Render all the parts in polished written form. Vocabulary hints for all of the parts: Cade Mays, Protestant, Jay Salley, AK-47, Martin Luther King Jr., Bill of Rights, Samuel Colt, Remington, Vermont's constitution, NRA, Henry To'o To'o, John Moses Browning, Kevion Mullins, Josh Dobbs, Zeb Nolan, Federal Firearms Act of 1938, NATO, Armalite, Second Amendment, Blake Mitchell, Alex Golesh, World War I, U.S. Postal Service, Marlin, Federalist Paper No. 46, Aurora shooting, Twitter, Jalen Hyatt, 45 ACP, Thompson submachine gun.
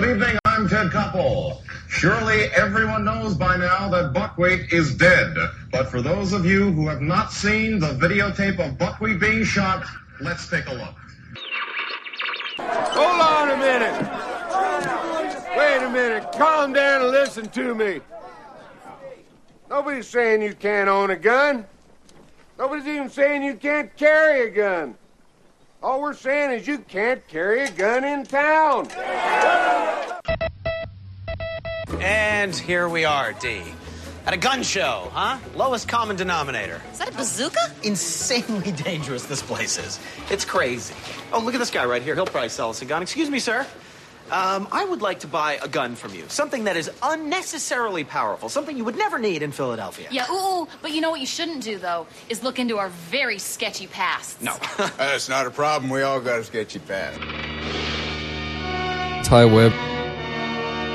Good evening, I'm Ted Koppel. Surely everyone knows by now that Buckwheat is dead. But for those of you who have not seen the videotape of Buckwheat being shot, let's take a look. Hold on a minute. Wait a minute. Calm down and listen to me. Nobody's saying you can't own a gun. Nobody's even saying you can't carry a gun. All we're saying is you can't carry a gun in town. And here we are, D. At a gun show, huh? Lowest common denominator. Is that a bazooka? Insanely dangerous this place is. It's crazy. Oh, look at this guy right here. He'll probably sell us a gun. Excuse me, sir. I would like to buy a gun from you. Something that is unnecessarily powerful. Something you would never need in Philadelphia. Yeah, ooh, but you know what you shouldn't do, though, is look into our very sketchy pasts. No. That's not a problem. We all got a sketchy past. Ty Webb.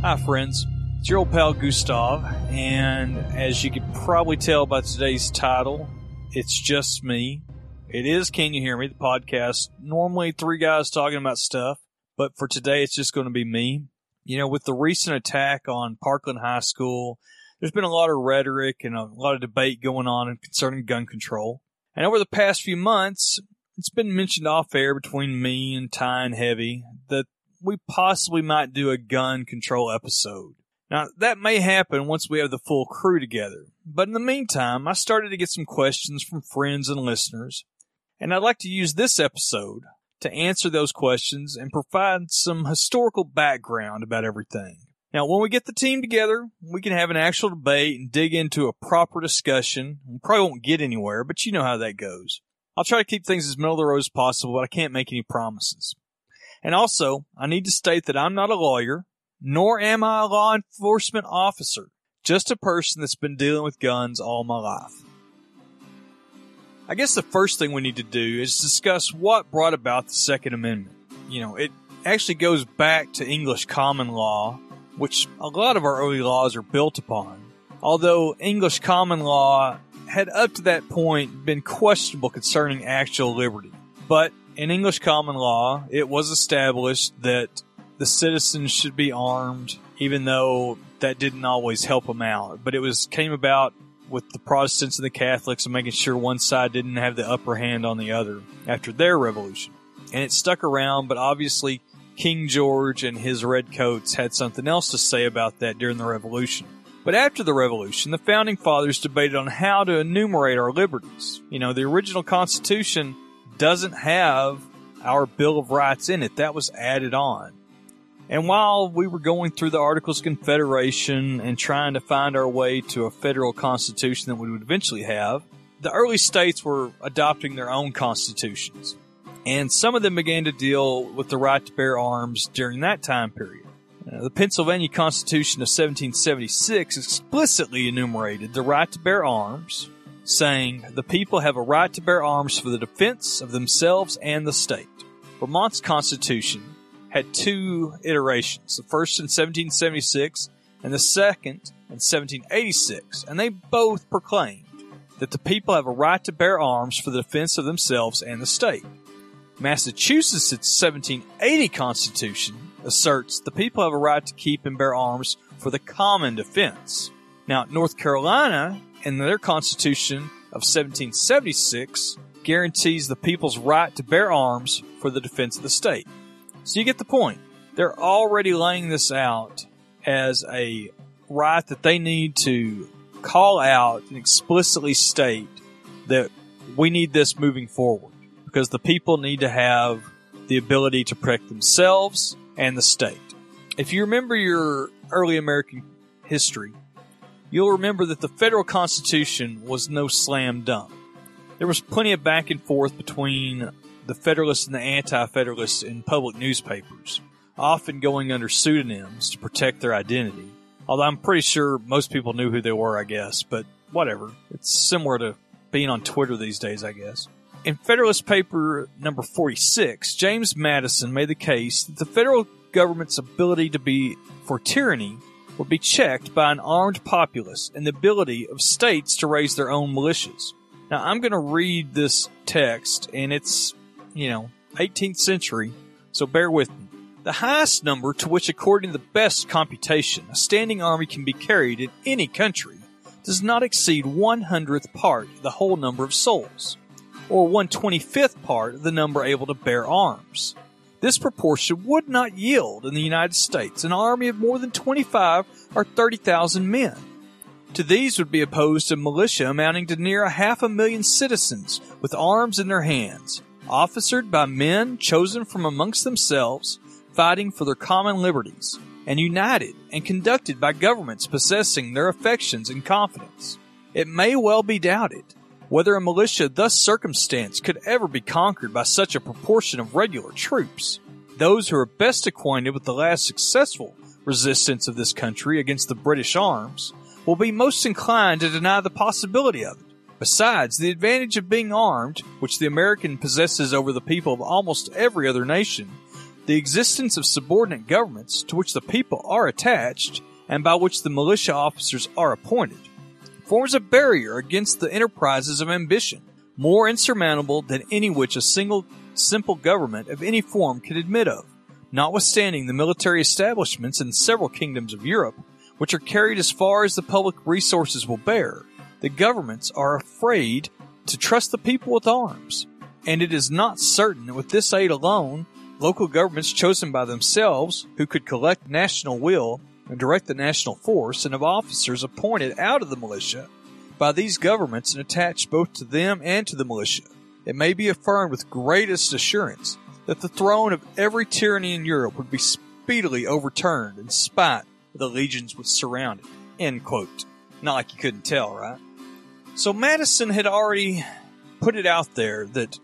Hi, friends. It's your old pal Gustav, and as you could probably tell by today's title, it's just me. It is Can You Hear Me, the podcast. Normally three guys talking about stuff, but for today it's just going to be me. You know, with the recent attack on Parkland High School, there's been a lot of rhetoric and a lot of debate going on concerning gun control. And over the past few months, it's been mentioned off air between me and Ty and Heavy that we possibly might do a gun control episode. Now, that may happen once we have the full crew together, but in the meantime, I started to get some questions from friends and listeners, and I'd like to use this episode to answer those questions and provide some historical background about everything. Now, when we get the team together, we can have an actual debate and dig into a proper discussion. We probably won't get anywhere, but you know how that goes. I'll try to keep things as middle of the road as possible, but I can't make any promises. And also, I need to state that I'm not a lawyer. Nor am I a law enforcement officer, just a person that's been dealing with guns all my life. I guess the first thing we need to do is discuss what brought about the Second Amendment. You know, it actually goes back to English common law, which a lot of our early laws are built upon, although English common law had up to that point been questionable concerning actual liberty. But in English common law, it was established that the citizens should be armed, even though that didn't always help them out. But it came about with the Protestants and the Catholics and making sure one side didn't have the upper hand on the other after their revolution. And it stuck around, but obviously King George and his redcoats had something else to say about that during the revolution. But after the revolution, the Founding Fathers debated on how to enumerate our liberties. You know, the original Constitution doesn't have our Bill of Rights in it. That was added on. And while we were going through the Articles of Confederation and trying to find our way to a federal constitution that we would eventually have, the early states were adopting their own constitutions. And some of them began to deal with the right to bear arms during that time period. The Pennsylvania Constitution of 1776 explicitly enumerated the right to bear arms, saying the people have a right to bear arms for the defense of themselves and the state. Vermont's Constitution had two iterations, the first in 1776 and the second in 1786, and they both proclaimed that the people have a right to bear arms for the defense of themselves and the state. Massachusetts' 1780 Constitution asserts the people have a right to keep and bear arms for the common defense. Now, North Carolina, in their Constitution of 1776, guarantees the people's right to bear arms for the defense of the state. So you get the point. They're already laying this out as a right that they need to call out and explicitly state that we need this moving forward because the people need to have the ability to protect themselves and the state. If you remember your early American history, you'll remember that the federal Constitution was no slam dunk. There was plenty of back and forth between the Federalists and the Anti-Federalists in public newspapers often going under pseudonyms to protect their identity. Although I'm pretty sure most people knew who they were, I guess, but whatever. It's similar to being on Twitter these days, I guess. In Federalist Paper No. 46, James Madison made the case that the federal government's ability to be for tyranny would be checked by an armed populace and the ability of states to raise their own militias. Now, I'm going to read this text, and it's, 18th century, so bear with me. The highest number to which, according to the best computation, a standing army can be carried in any country does not exceed 1/100th part the whole number of souls, or 1/25th part of the number able to bear arms. This proportion would not yield in the United States an army of more than 25 or 30,000 men. To these would be opposed a militia amounting to near 500,000 citizens with arms in their hands, officered by men chosen from amongst themselves, fighting for their common liberties, and united and conducted by governments possessing their affections and confidence. It may well be doubted whether a militia thus circumstanced could ever be conquered by such a proportion of regular troops. Those who are best acquainted with the last successful resistance of this country against the British arms will be most inclined to deny the possibility of it. Besides, the advantage of being armed, which the American possesses over the people of almost every other nation, the existence of subordinate governments to which the people are attached and by which the militia officers are appointed, forms a barrier against the enterprises of ambition, more insurmountable than any which a single simple government of any form could admit of. Notwithstanding the military establishments in several kingdoms of Europe, which are carried as far as the public resources will bear, the governments are afraid to trust the people with arms, and it is not certain that with this aid alone, local governments chosen by themselves, who could collect national will and direct the national force, and of officers appointed out of the militia by these governments and attached both to them and to the militia, it may be affirmed with greatest assurance that the throne of every tyranny in Europe would be speedily overturned in spite of the legions which surround it." End quote. Not like you couldn't tell, right? So Madison had already put it out there that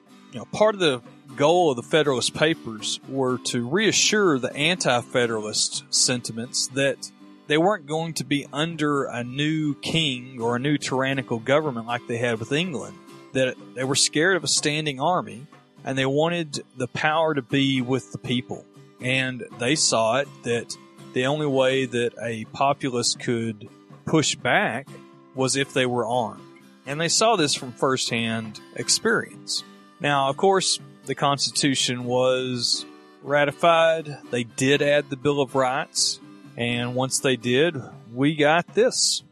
part of the goal of the Federalist Papers were to reassure the anti-Federalist sentiments that they weren't going to be under a new king or a new tyrannical government like they had with England, that they were scared of a standing army, and they wanted the power to be with the people. And they saw it that the only way that a populace could push back was if they were armed. And they saw this from firsthand experience. Now, of course, the Constitution was ratified. They did add the Bill of Rights. And once they did, we got this.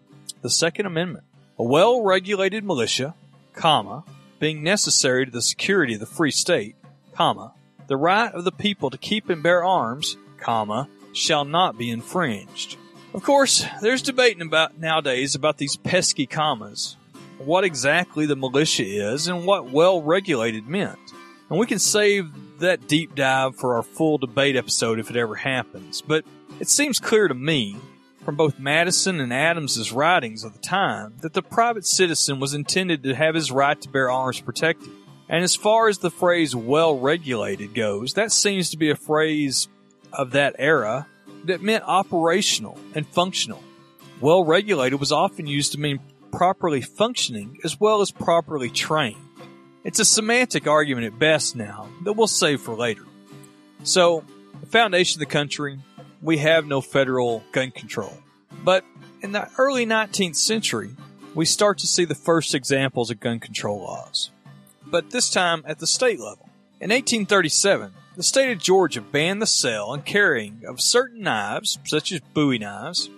The Second Amendment. A well-regulated militia, comma, being necessary to the security of the free state, comma, the right of the people to keep and bear arms, comma, shall not be infringed. Of course, there's debating about nowadays about these pesky commas, what exactly the militia is and what well-regulated meant. And we can save that deep dive for our full debate episode if it ever happens. But it seems clear to me, from both Madison and Adams's writings of the time, that the private citizen was intended to have his right to bear arms protected. And as far as the phrase well-regulated goes, that seems to be a phrase of that era that meant operational and functional. Well-regulated was often used to mean properly functioning as well as properly trained. It's a semantic argument at best now that we'll save for later. So, the foundation of the country, we have no federal gun control. But in the early 19th century, we start to see the first examples of gun control laws. But this time at the state level. In 1837, the state of Georgia banned the sale and carrying of certain knives, such as bowie knives,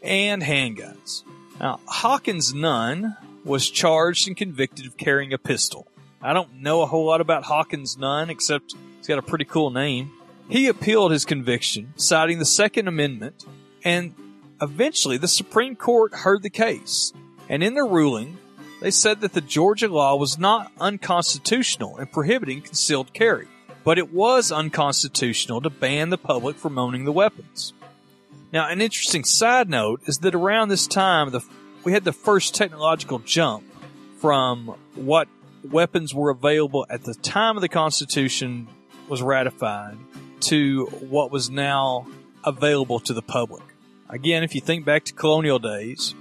and handguns. Now, Hawkins Nunn was charged and convicted of carrying a pistol. I don't know a whole lot about Hawkins Nunn, except he's got a pretty cool name. He appealed his conviction, citing the Second Amendment, and eventually the Supreme Court heard the case. And in their ruling, they said that the Georgia law was not unconstitutional in prohibiting concealed carry, but it was unconstitutional to ban the public from owning the weapons. Now, an interesting side note is that around this time, we had the first technological jump from what weapons were available at the time of the Constitution was ratified to what was now available to the public. Again, if you think back to colonial days,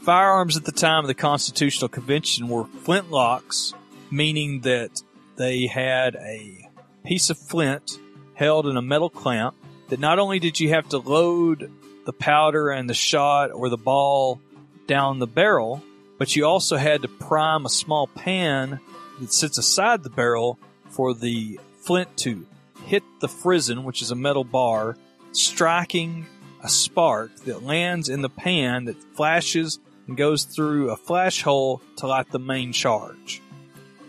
firearms at the time of the Constitutional Convention were flintlocks, meaning that they had a piece of flint held in a metal clamp that not only did you have to load the powder and the shot or the ball down the barrel, but you also had to prime a small pan that sits aside the barrel for the flint to hit the frizzen, which is a metal bar, striking a spark that lands in the pan that flashes and goes through a flash hole to light the main charge.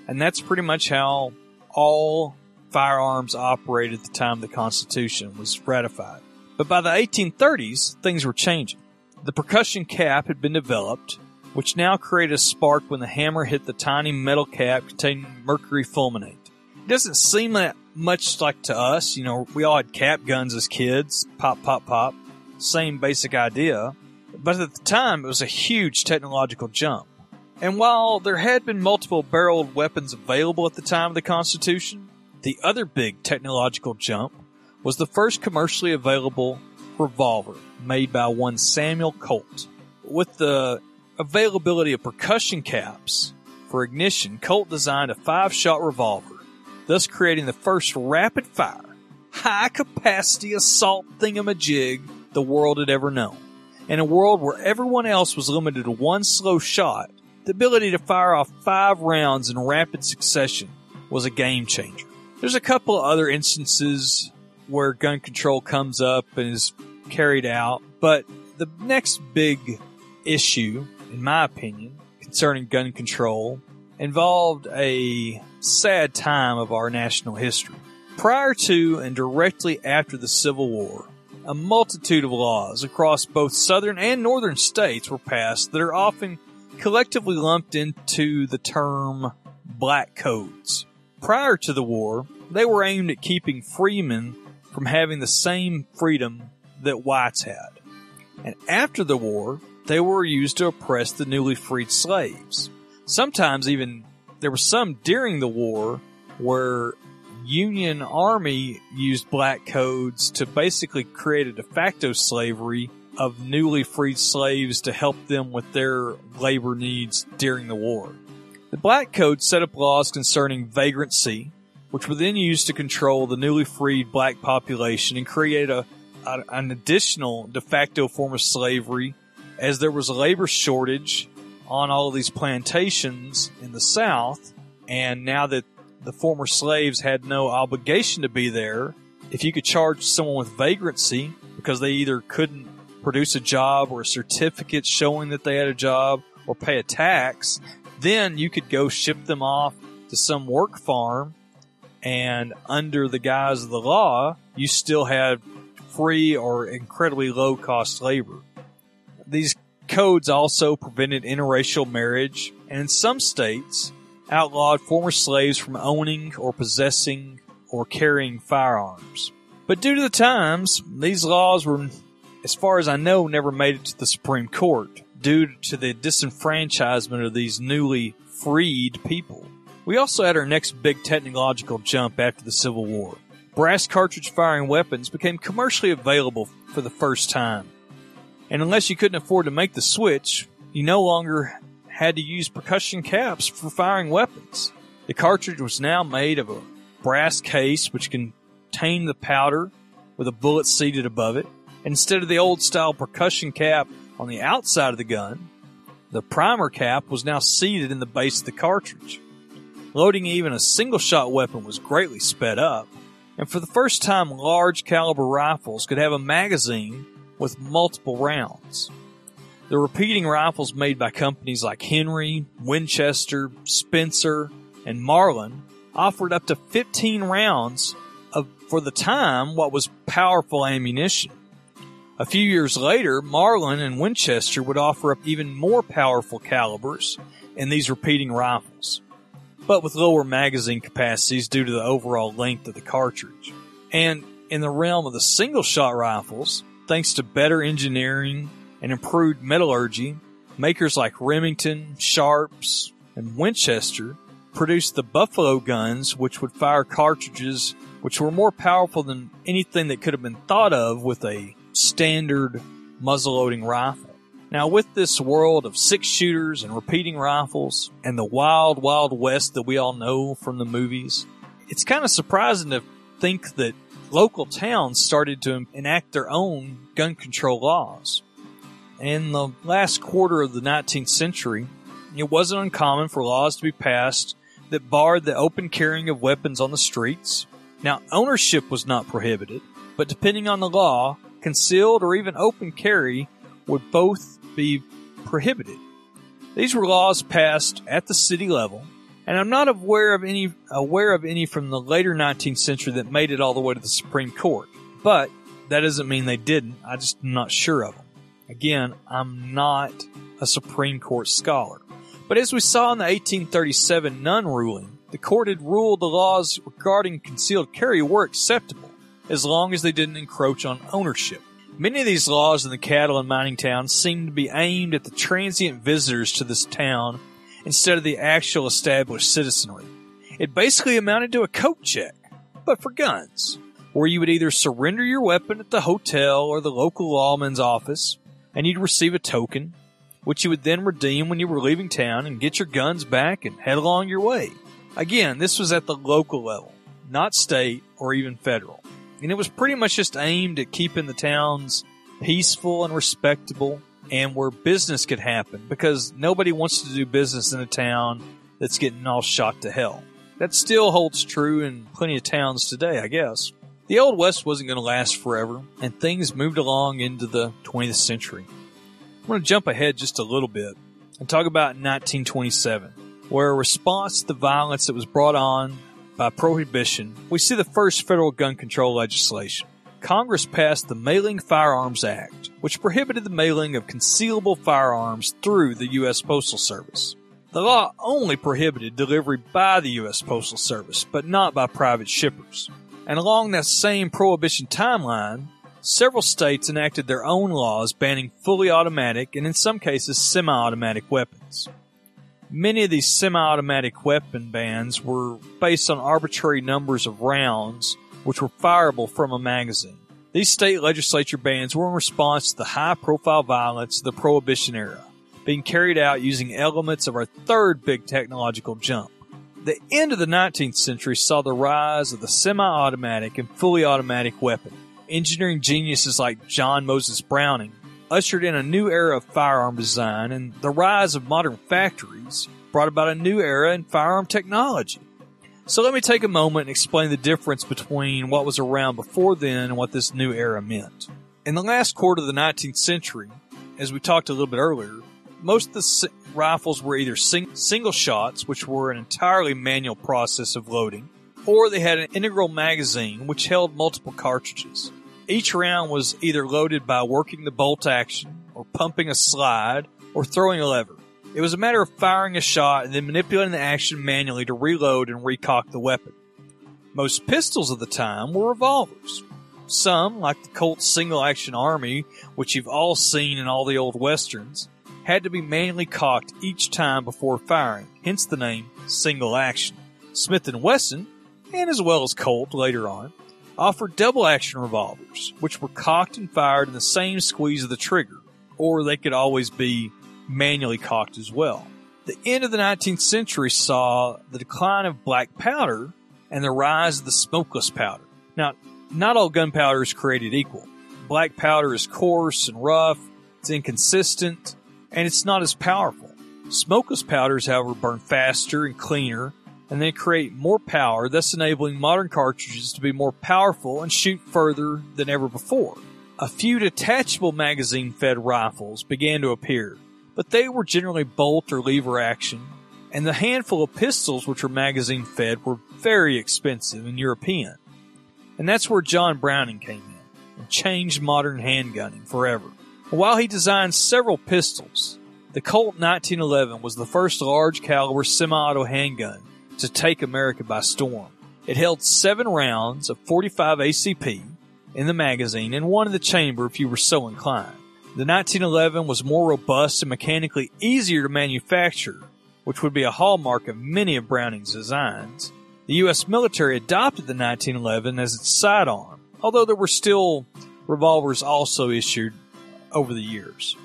And that's pretty much how all firearms operated at the time the Constitution was ratified. But by the 1830s, things were changing. The percussion cap had been developed, which now created a spark when the hammer hit the tiny metal cap containing mercury fulminate. It doesn't seem that much like to us. You know, we all had cap guns as kids. Pop, pop, pop. Same basic idea. But at the time, it was a huge technological jump. And while there had been multiple barreled weapons available at the time of the Constitution, the other big technological jump was the first commercially available revolver made by one Samuel Colt. With the availability of percussion caps for ignition, Colt designed a 5-shot revolver, thus creating the first rapid-fire, high-capacity assault thingamajig the world had ever known. In a world where everyone else was limited to one slow shot, the ability to fire off 5 rounds in rapid succession was a game-changer. There's a couple of other instances where gun control comes up and is carried out, but the next big issue, in my opinion, concerning gun control involved a sad time of our national history. Prior to and directly after the Civil War, a multitude of laws across both southern and northern states were passed that are often collectively lumped into the term black codes. Prior to the war, they were aimed at keeping freemen from having the same freedom that whites had. And after the war, they were used to oppress the newly freed slaves. Sometimes even there were some during the war where Union Army used black codes to basically create a de facto slavery of newly freed slaves to help them with their labor needs during the war. The black codes set up laws concerning vagrancy, which were then used to control the newly freed black population and create an additional de facto form of slavery, as there was a labor shortage on all of these plantations in the South, and now that the former slaves had no obligation to be there, if you could charge someone with vagrancy because they either couldn't produce a job or a certificate showing that they had a job or pay a tax, then you could go ship them off to some work farm, and under the guise of the law, you still had free or incredibly low-cost labor. These codes also prevented interracial marriage, and in some states, outlawed former slaves from owning or possessing or carrying firearms. But due to the times, these laws were, as far as I know, never made it to the Supreme Court due to the disenfranchisement of these newly freed people. We also had our next big technological jump after the Civil War. Brass cartridge firing weapons became commercially available for the first time. And unless you couldn't afford to make the switch, you no longer had to use percussion caps for firing weapons. The cartridge was now made of a brass case which contained the powder with a bullet seated above it. Instead of the old-style percussion cap on the outside of the gun, the primer cap was now seated in the base of the cartridge. Loading even a single-shot weapon was greatly sped up, and for the first time, large-caliber rifles could have a magazine with multiple rounds. The repeating rifles made by companies like Henry, Winchester, Spencer, and Marlin offered up to 15 rounds of, for the time, what was powerful ammunition. A few years later, Marlin and Winchester would offer up even more powerful calibers in these repeating rifles, but with lower magazine capacities due to the overall length of the cartridge. And in the realm of the single-shot rifles, thanks to better engineering and improved metallurgy, makers like Remington, Sharps, and Winchester produced the Buffalo guns, which would fire cartridges which were more powerful than anything that could have been thought of with a standard muzzleloading rifle. Now, with this world of six-shooters and repeating rifles and the wild, wild west that we all know from the movies, it's kind of surprising to think that local towns started to enact their own gun control laws. In the last quarter of the 19th century, it wasn't uncommon for laws to be passed that barred the open carrying of weapons on the streets. Now, ownership was not prohibited, but depending on the law, concealed or even open carry would both be prohibited. These were laws passed at the city level, and I'm not aware of any from the later 19th century that made it all the way to the Supreme Court. But that doesn't mean they didn't. I just am not sure of them. Again, I'm not a Supreme Court scholar. But as we saw in the 1837 Nunn ruling, the court had ruled the laws regarding concealed carry were acceptable, as long as they didn't encroach on ownership. Many of these laws in the cattle and mining towns seemed to be aimed at the transient visitors to this town instead of the actual established citizenry. It basically amounted to a coat check, but for guns, where you would either surrender your weapon at the hotel or the local lawman's office, and you'd receive a token, which you would then redeem when you were leaving town and get your guns back and head along your way. Again, this was at the local level, not state or even federal, and it was pretty much just aimed at keeping the towns peaceful and respectable, and where business could happen, because nobody wants to do business in a town that's getting all shot to hell. That still holds true in plenty of towns today, I guess. The Old West wasn't going to last forever, and things moved along into the 20th century. I'm going to jump ahead just a little bit and talk about 1927, where a response to the violence that was brought on by Prohibition, we see the first federal gun control legislation. Congress passed the Mailing Firearms Act, which prohibited the mailing of concealable firearms through the U.S. Postal Service. The law only prohibited delivery by the U.S. Postal Service, but not by private shippers. And along that same Prohibition timeline, several states enacted their own laws banning fully automatic and in some cases semi-automatic weapons. Many of these semi-automatic weapon bans were based on arbitrary numbers of rounds which were fireable from a magazine. These state legislature bans were in response to the high-profile violence of the Prohibition era, being carried out using elements of our third big technological jump. The end of the 19th century saw the rise of the semi-automatic and fully automatic weapon. Engineering geniuses like John Moses Browning ushered in a new era of firearm design, and the rise of modern factories brought about a new era in firearm technology. So let me take a moment and explain the difference between what was around before then and what this new era meant. In the last quarter of the 19th century, as we talked a little bit earlier, most of the rifles were either single shots, which were an entirely manual process of loading, or they had an integral magazine, which held multiple cartridges. Each round was either loaded by working the bolt action, or pumping a slide, or throwing a lever. It was a matter of firing a shot and then manipulating the action manually to reload and recock the weapon. Most pistols of the time were revolvers. Some, like the Colt's single-action Army, which you've all seen in all the old westerns, had to be manually cocked each time before firing, hence the name single action. Smith & Wesson, and as well as Colt later on, offered double-action revolvers, which were cocked and fired in the same squeeze of the trigger, or they could always be manually cocked as well. The end of the 19th century saw the decline of black powder and the rise of the smokeless powder. Now, not all gunpowder is created equal. Black powder is coarse and rough, it's inconsistent, and it's not as powerful. Smokeless powders, however, burn faster and cleaner, and they create more power, thus enabling modern cartridges to be more powerful and shoot further than ever before. A few detachable magazine-fed rifles began to appear, but they were generally bolt or lever action, and the handful of pistols which were magazine-fed were very expensive and European. And that's where John Browning came in and changed modern handgunning forever. While he designed several pistols, the Colt 1911 was the first large-caliber semi-auto handgun to take America by storm. It held 7 rounds of 45 ACP in the magazine and 1 in the chamber if you were so inclined. The 1911 was more robust and mechanically easier to manufacture, which would be a hallmark of many of Browning's designs, The U.S. military adopted the 1911 as its sidearm, although there were still revolvers also issued over the years.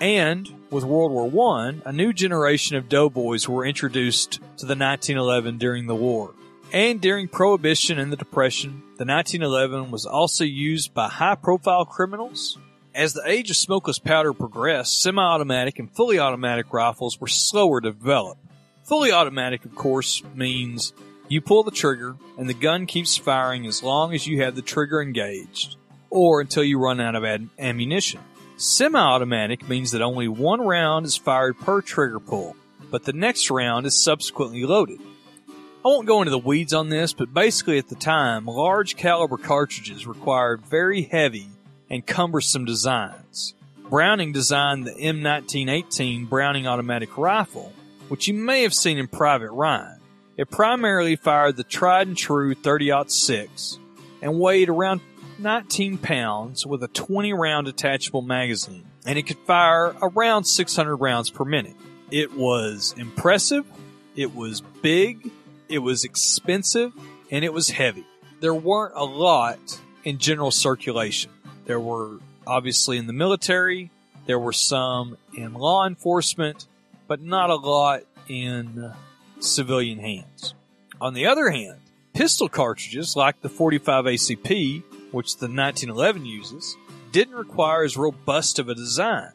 And with World War I, a new generation of doughboys were introduced to the 1911 during the war. And during Prohibition and the Depression, the 1911 was also used by high-profile criminals. As the age of smokeless powder progressed, semi-automatic and fully automatic rifles were slower to develop. Fully automatic, of course, means you pull the trigger and the gun keeps firing as long as you have the trigger engaged, or until you run out of ammunition. Semi-automatic means that only one round is fired per trigger pull, but the next round is subsequently loaded. I won't go into the weeds on this, but basically at the time, large caliber cartridges required very heavy and cumbersome designs. Browning designed the M1918 Browning Automatic Rifle, which you may have seen in Private Ryan. It primarily fired the tried-and-true 30-06 and weighed around 19 pounds with a 20-round detachable magazine, and it could fire around 600 rounds per minute. It was impressive, it was big, it was expensive, and it was heavy. There weren't a lot in general circulation. There were obviously in the military, there were some in law enforcement, but not a lot in civilian hands. On the other hand, pistol cartridges like the 45 ACP, which the 1911 uses, didn't require as robust of a design.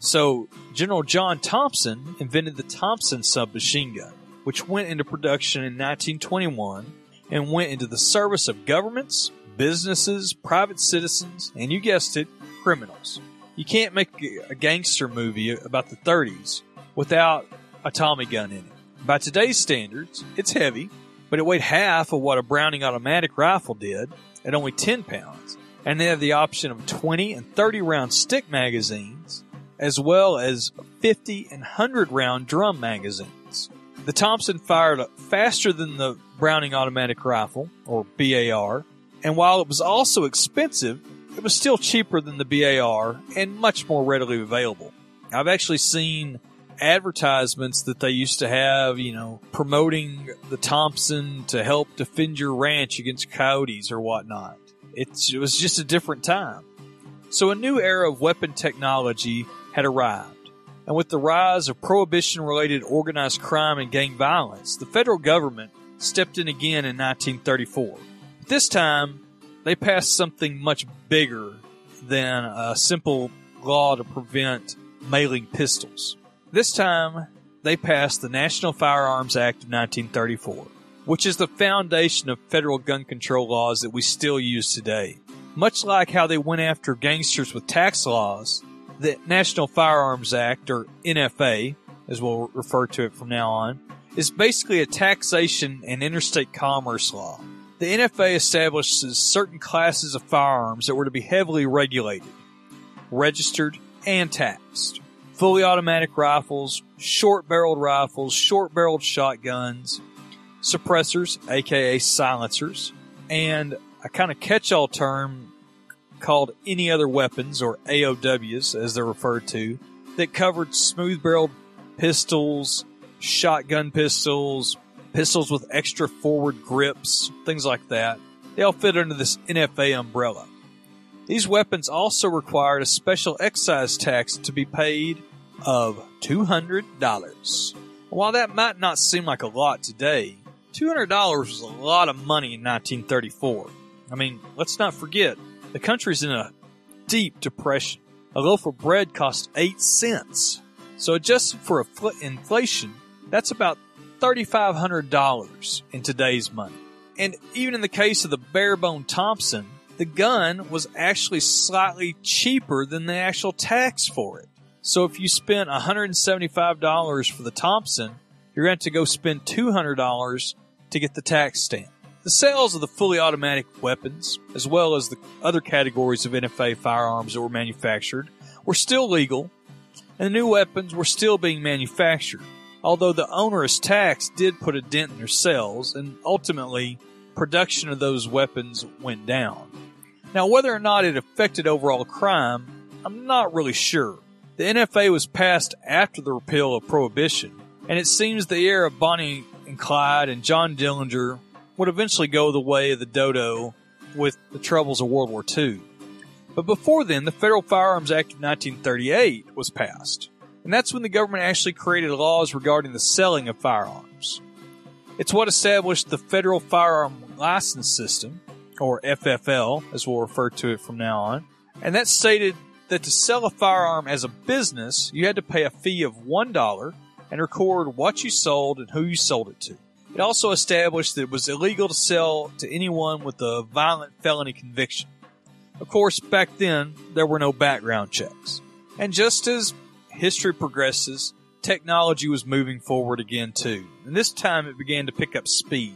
So General John Thompson invented the Thompson submachine gun, which went into production in 1921 and went into the service of governments, businesses, private citizens, and you guessed it, criminals. You can't make a gangster movie about the 30s without a Tommy gun in it. By today's standards, it's heavy, but it weighed half of what a Browning automatic rifle did at only 10 pounds, and they have the option of 20 and 30 round stick magazines, as well as 50 and 100 round drum magazines. The Thompson fired faster than the Browning Automatic Rifle, or BAR, and while it was also expensive, it was still cheaper than the BAR and much more readily available. I've actually seen advertisements that they used to have, promoting the Thompson to help defend your ranch against coyotes or whatnot. It was just a different time. So a new era of weapon technology had arrived. And with the rise of prohibition-related organized crime and gang violence, the federal government stepped in again in 1934. But this time, they passed something much bigger than a simple law to prevent mailing pistols. This time, they passed the National Firearms Act of 1934, which is the foundation of federal gun control laws that we still use today. Much like how they went after gangsters with tax laws, the National Firearms Act, or NFA, as we'll refer to it from now on, is basically a taxation and interstate commerce law. The NFA establishes certain classes of firearms that were to be heavily regulated, registered, and taxed. Fully automatic rifles, short-barreled rifles, short-barreled shotguns, suppressors, aka silencers, and a kind of catch-all term called any other weapons, or AOWs as they're referred to, that covered smooth-barreled pistols, shotgun pistols, pistols with extra forward grips, things like that. They all fit under this NFA umbrella. These weapons also required a special excise tax to be paid of $200. While that might not seem like a lot today, $200 was a lot of money in 1934. Let's not forget, the country's in a deep depression. A loaf of bread cost 8 cents. So adjusted for inflation, that's about $3,500 in today's money. And even in the case of the bare-bone Thompson, the gun was actually slightly cheaper than the actual tax for it. So if you spent $175 for the Thompson, you're going to have to go spend $200 to get the tax stamp. The sales of the fully automatic weapons, as well as the other categories of NFA firearms that were manufactured, were still legal, and the new weapons were still being manufactured, although the onerous tax did put a dent in their sales, and ultimately, production of those weapons went down. Now, whether or not it affected overall crime, I'm not really sure. The NFA was passed after the repeal of Prohibition, and it seems the era of Bonnie and Clyde and John Dillinger would eventually go the way of the dodo with the troubles of World War II. But before then, the Federal Firearms Act of 1938 was passed, and that's when the government actually created laws regarding the selling of firearms. It's what established the Federal Firearm License System, or FFL, as we'll refer to it from now on, and that stated that to sell a firearm as a business, you had to pay a fee of $1 and record what you sold and who you sold it to. It also established that it was illegal to sell to anyone with a violent felony conviction. Of course, back then, there were no background checks. And just as history progresses, technology was moving forward again too, and this time it began to pick up speed.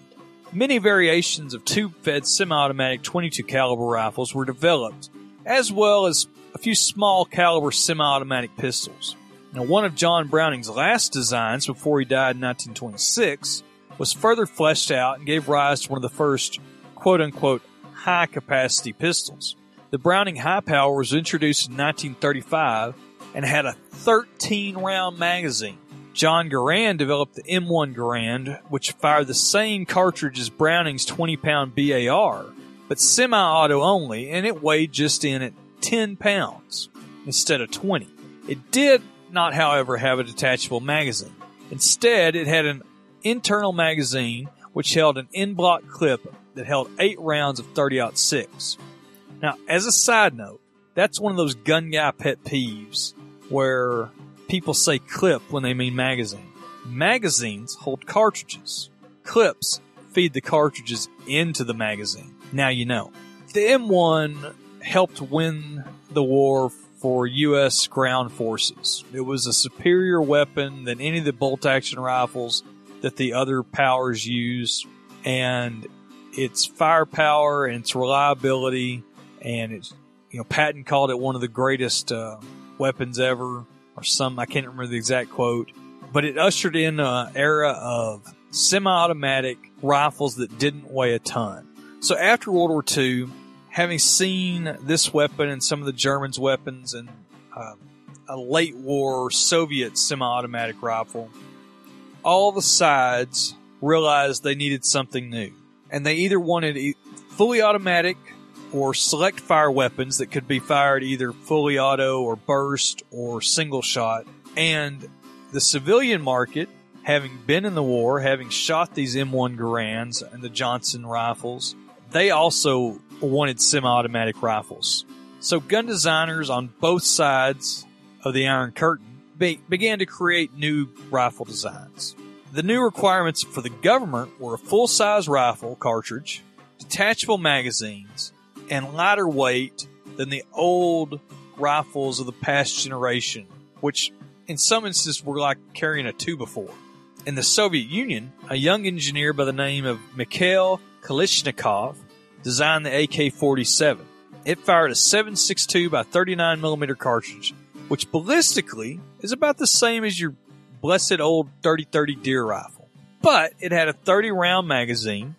Many variations of tube-fed semi-automatic 22 caliber rifles were developed, as well as a few small caliber semi-automatic pistols. Now, one of John Browning's last designs before he died in 1926 was further fleshed out and gave rise to one of the first quote-unquote high-capacity pistols. The Browning High Power was introduced in 1935 and had a 13-round magazine. John Garand developed the M1 Garand, which fired the same cartridge as Browning's 20-pound BAR, but semi-auto only, and it weighed just in at 10 pounds instead of 20. It did not, however, have a detachable magazine. Instead, it had an internal magazine which held an in-block clip that held 8 rounds of 30-06. Now, as a side note, that's one of those gun guy pet peeves where people say clip when they mean magazine. Magazines hold cartridges. Clips feed the cartridges into the magazine. Now you know. The M1 helped win the war for U.S. ground forces. It was a superior weapon than any of the bolt-action rifles that the other powers used, and its firepower and its reliability, and its, Patton called it one of the greatest weapons ever, or some, I can't remember the exact quote, but it ushered in an era of semi-automatic rifles that didn't weigh a ton. So after World War II, having seen this weapon and some of the Germans' weapons and a late-war Soviet semi-automatic rifle, all the sides realized they needed something new. And they either wanted fully automatic or select fire weapons that could be fired either fully auto or burst or single shot. And the civilian market, having been in the war, having shot these M1 Garands and the Johnson rifles, they also wanted semi-automatic rifles. So gun designers on both sides of the Iron Curtain began to create new rifle designs. The new requirements for the government were a full-size rifle cartridge, detachable magazines, and lighter weight than the old rifles of the past generation, which in some instances were like carrying a 2x4. In the Soviet Union, a young engineer by the name of Mikhail Kalishnikov designed the AK-47. It fired a 7.62 by 39 millimeter cartridge, which ballistically is about the same as your blessed old 30-30 deer rifle. But it had a 30-round magazine,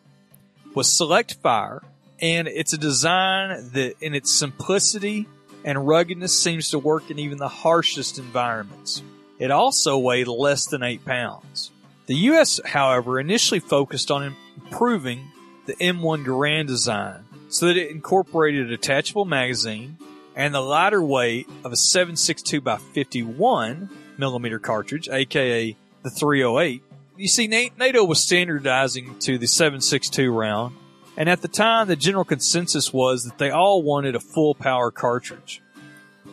was select fire, and it's a design that in its simplicity and ruggedness seems to work in even the harshest environments. It also weighed less than 8 pounds. The U.S., however, initially focused on improving the M1 Garand design so that it incorporated a detachable magazine and the lighter weight of a 7.62 by 51 millimeter cartridge, aka the 308. You see, NATO was standardizing to the 7.62 round, and at the time, the general consensus was that they all wanted a full power cartridge.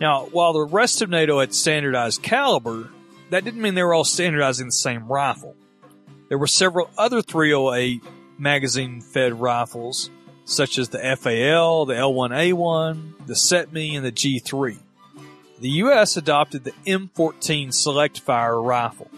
Now, while the rest of NATO had standardized caliber, that didn't mean they were all standardizing the same rifle. There were several other 308 magazine-fed rifles, such as the FAL, the L1A1, the SETME, and the G3. The U.S. adopted the M14 select-fire rifle,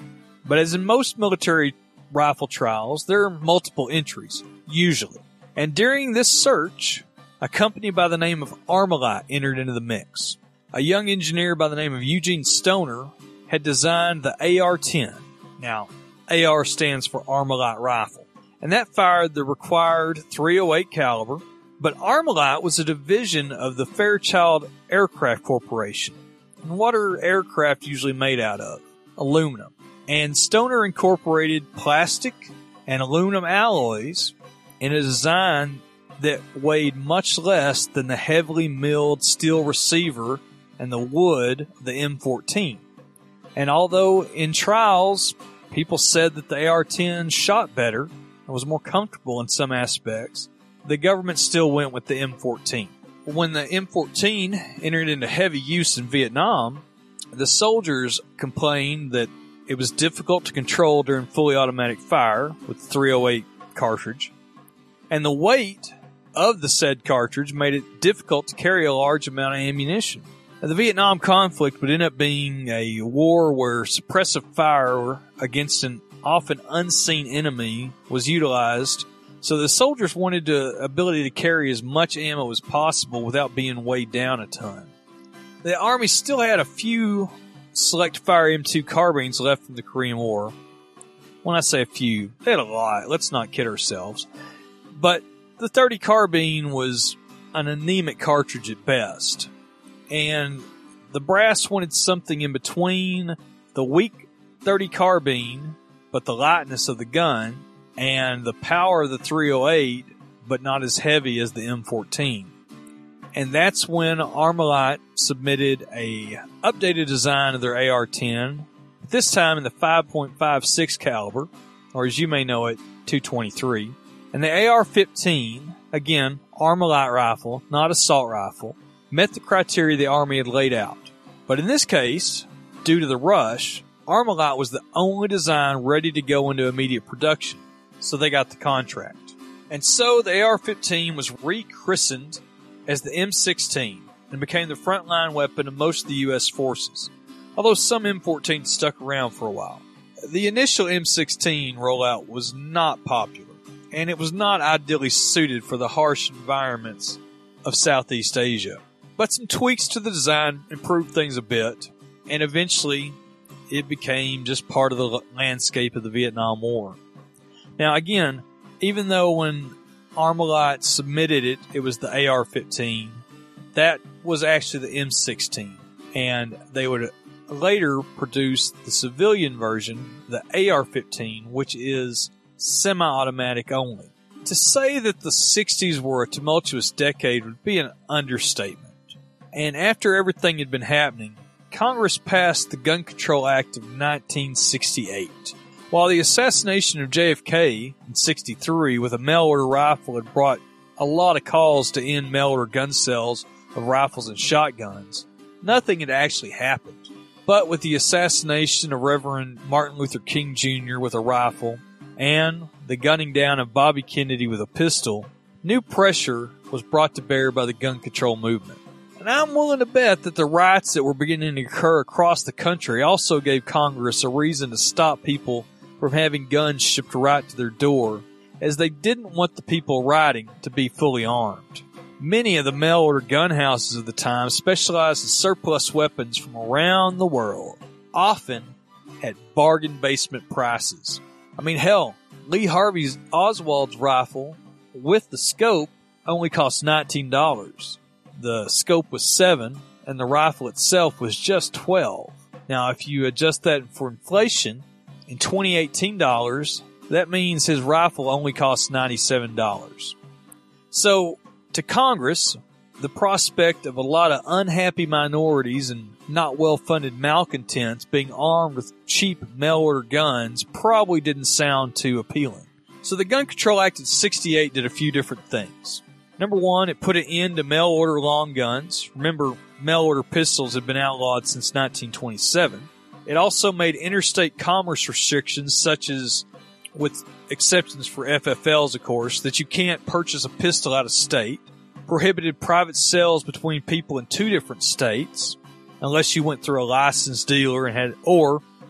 but as in most military rifle trials, there are multiple entries, usually. And during this search, a company by the name of Armalite entered into the mix. A young engineer by the name of Eugene Stoner had designed the AR-10. Now, AR stands for Armalite Rifle, and that fired the required .308 caliber, but Armalite was a division of the Fairchild Aircraft Corporation. And what are aircraft usually made out of? Aluminum. And Stoner incorporated plastic and aluminum alloys in a design that weighed much less than the heavily milled steel receiver and the wood of the M14. And although in trials, people said that the AR-10 shot better and was more comfortable in some aspects, the government still went with the M14. When the M14 entered into heavy use in Vietnam, the soldiers complained that it was difficult to control during fully automatic fire with 308 cartridge, and the weight of the said cartridge made it difficult to carry a large amount of ammunition. Now, the Vietnam conflict would end up being a war where suppressive fire against an often unseen enemy was utilized, so the soldiers wanted the ability to carry as much ammo as possible without being weighed down a ton. The Army still had a few select fire M2 carbines left from the Korean War. When I say a few, they had a lot. Let's not kid ourselves. But the .30 carbine was an anemic cartridge at best. And the brass wanted something in between the weak .30 carbine, but the lightness of the gun, and the power of the 308, but not as heavy as the M14. And that's when Armalite submitted a updated design of their AR-10, this time in the 5.56 caliber, or as you may know it, .223. And the AR-15, again, Armalite rifle, not assault rifle, met the criteria the Army had laid out. But in this case, due to the rush, Armalite was the only design ready to go into immediate production, so they got the contract. And so the AR-15 was rechristened as the M16 and became the frontline weapon of most of the U.S. forces, although some M14 stuck around for a while. The initial M16 rollout was not popular, and it was not ideally suited for the harsh environments of Southeast Asia. But some tweaks to the design improved things a bit, and eventually it became just part of the landscape of the Vietnam War. Now again, even though when Armalite submitted it, it was the AR-15, that was actually the M16, and they would later produce the civilian version, the AR-15, which is semi-automatic only. To say that the 60s were a tumultuous decade would be an understatement. And after everything had been happening, Congress passed the Gun Control Act of 1968. While the assassination of JFK in 63 with a mail-order rifle had brought a lot of calls to end mail-order gun sales of rifles and shotguns, nothing had actually happened. But with the assassination of Reverend Martin Luther King Jr. with a rifle and the gunning down of Bobby Kennedy with a pistol, new pressure was brought to bear by the gun control movement. And I'm willing to bet that the riots that were beginning to occur across the country also gave Congress a reason to stop people from having guns shipped right to their door, as they didn't want the people rioting to be fully armed. Many of the mail-order gun houses of the time specialized in surplus weapons from around the world, often at bargain basement prices. I mean, hell, Lee Harvey Oswald's rifle with the scope only cost $19. The scope was $7, and the rifle itself was just $12. Now, if you adjust that for inflation, in 2018 dollars, that means his rifle only costs $97. So, to Congress, the prospect of a lot of unhappy minorities and not well-funded malcontents being armed with cheap mail-order guns probably didn't sound too appealing. So the Gun Control Act of 68 did a few different things. Number one, it put an end to mail-order long guns. Remember, mail-order pistols had been outlawed since 1927. It also made interstate commerce restrictions, such as, with exceptions for FFLs, of course, that you can't purchase a pistol out of state. Prohibited private sales between people in two different states, unless you went through a licensed dealer and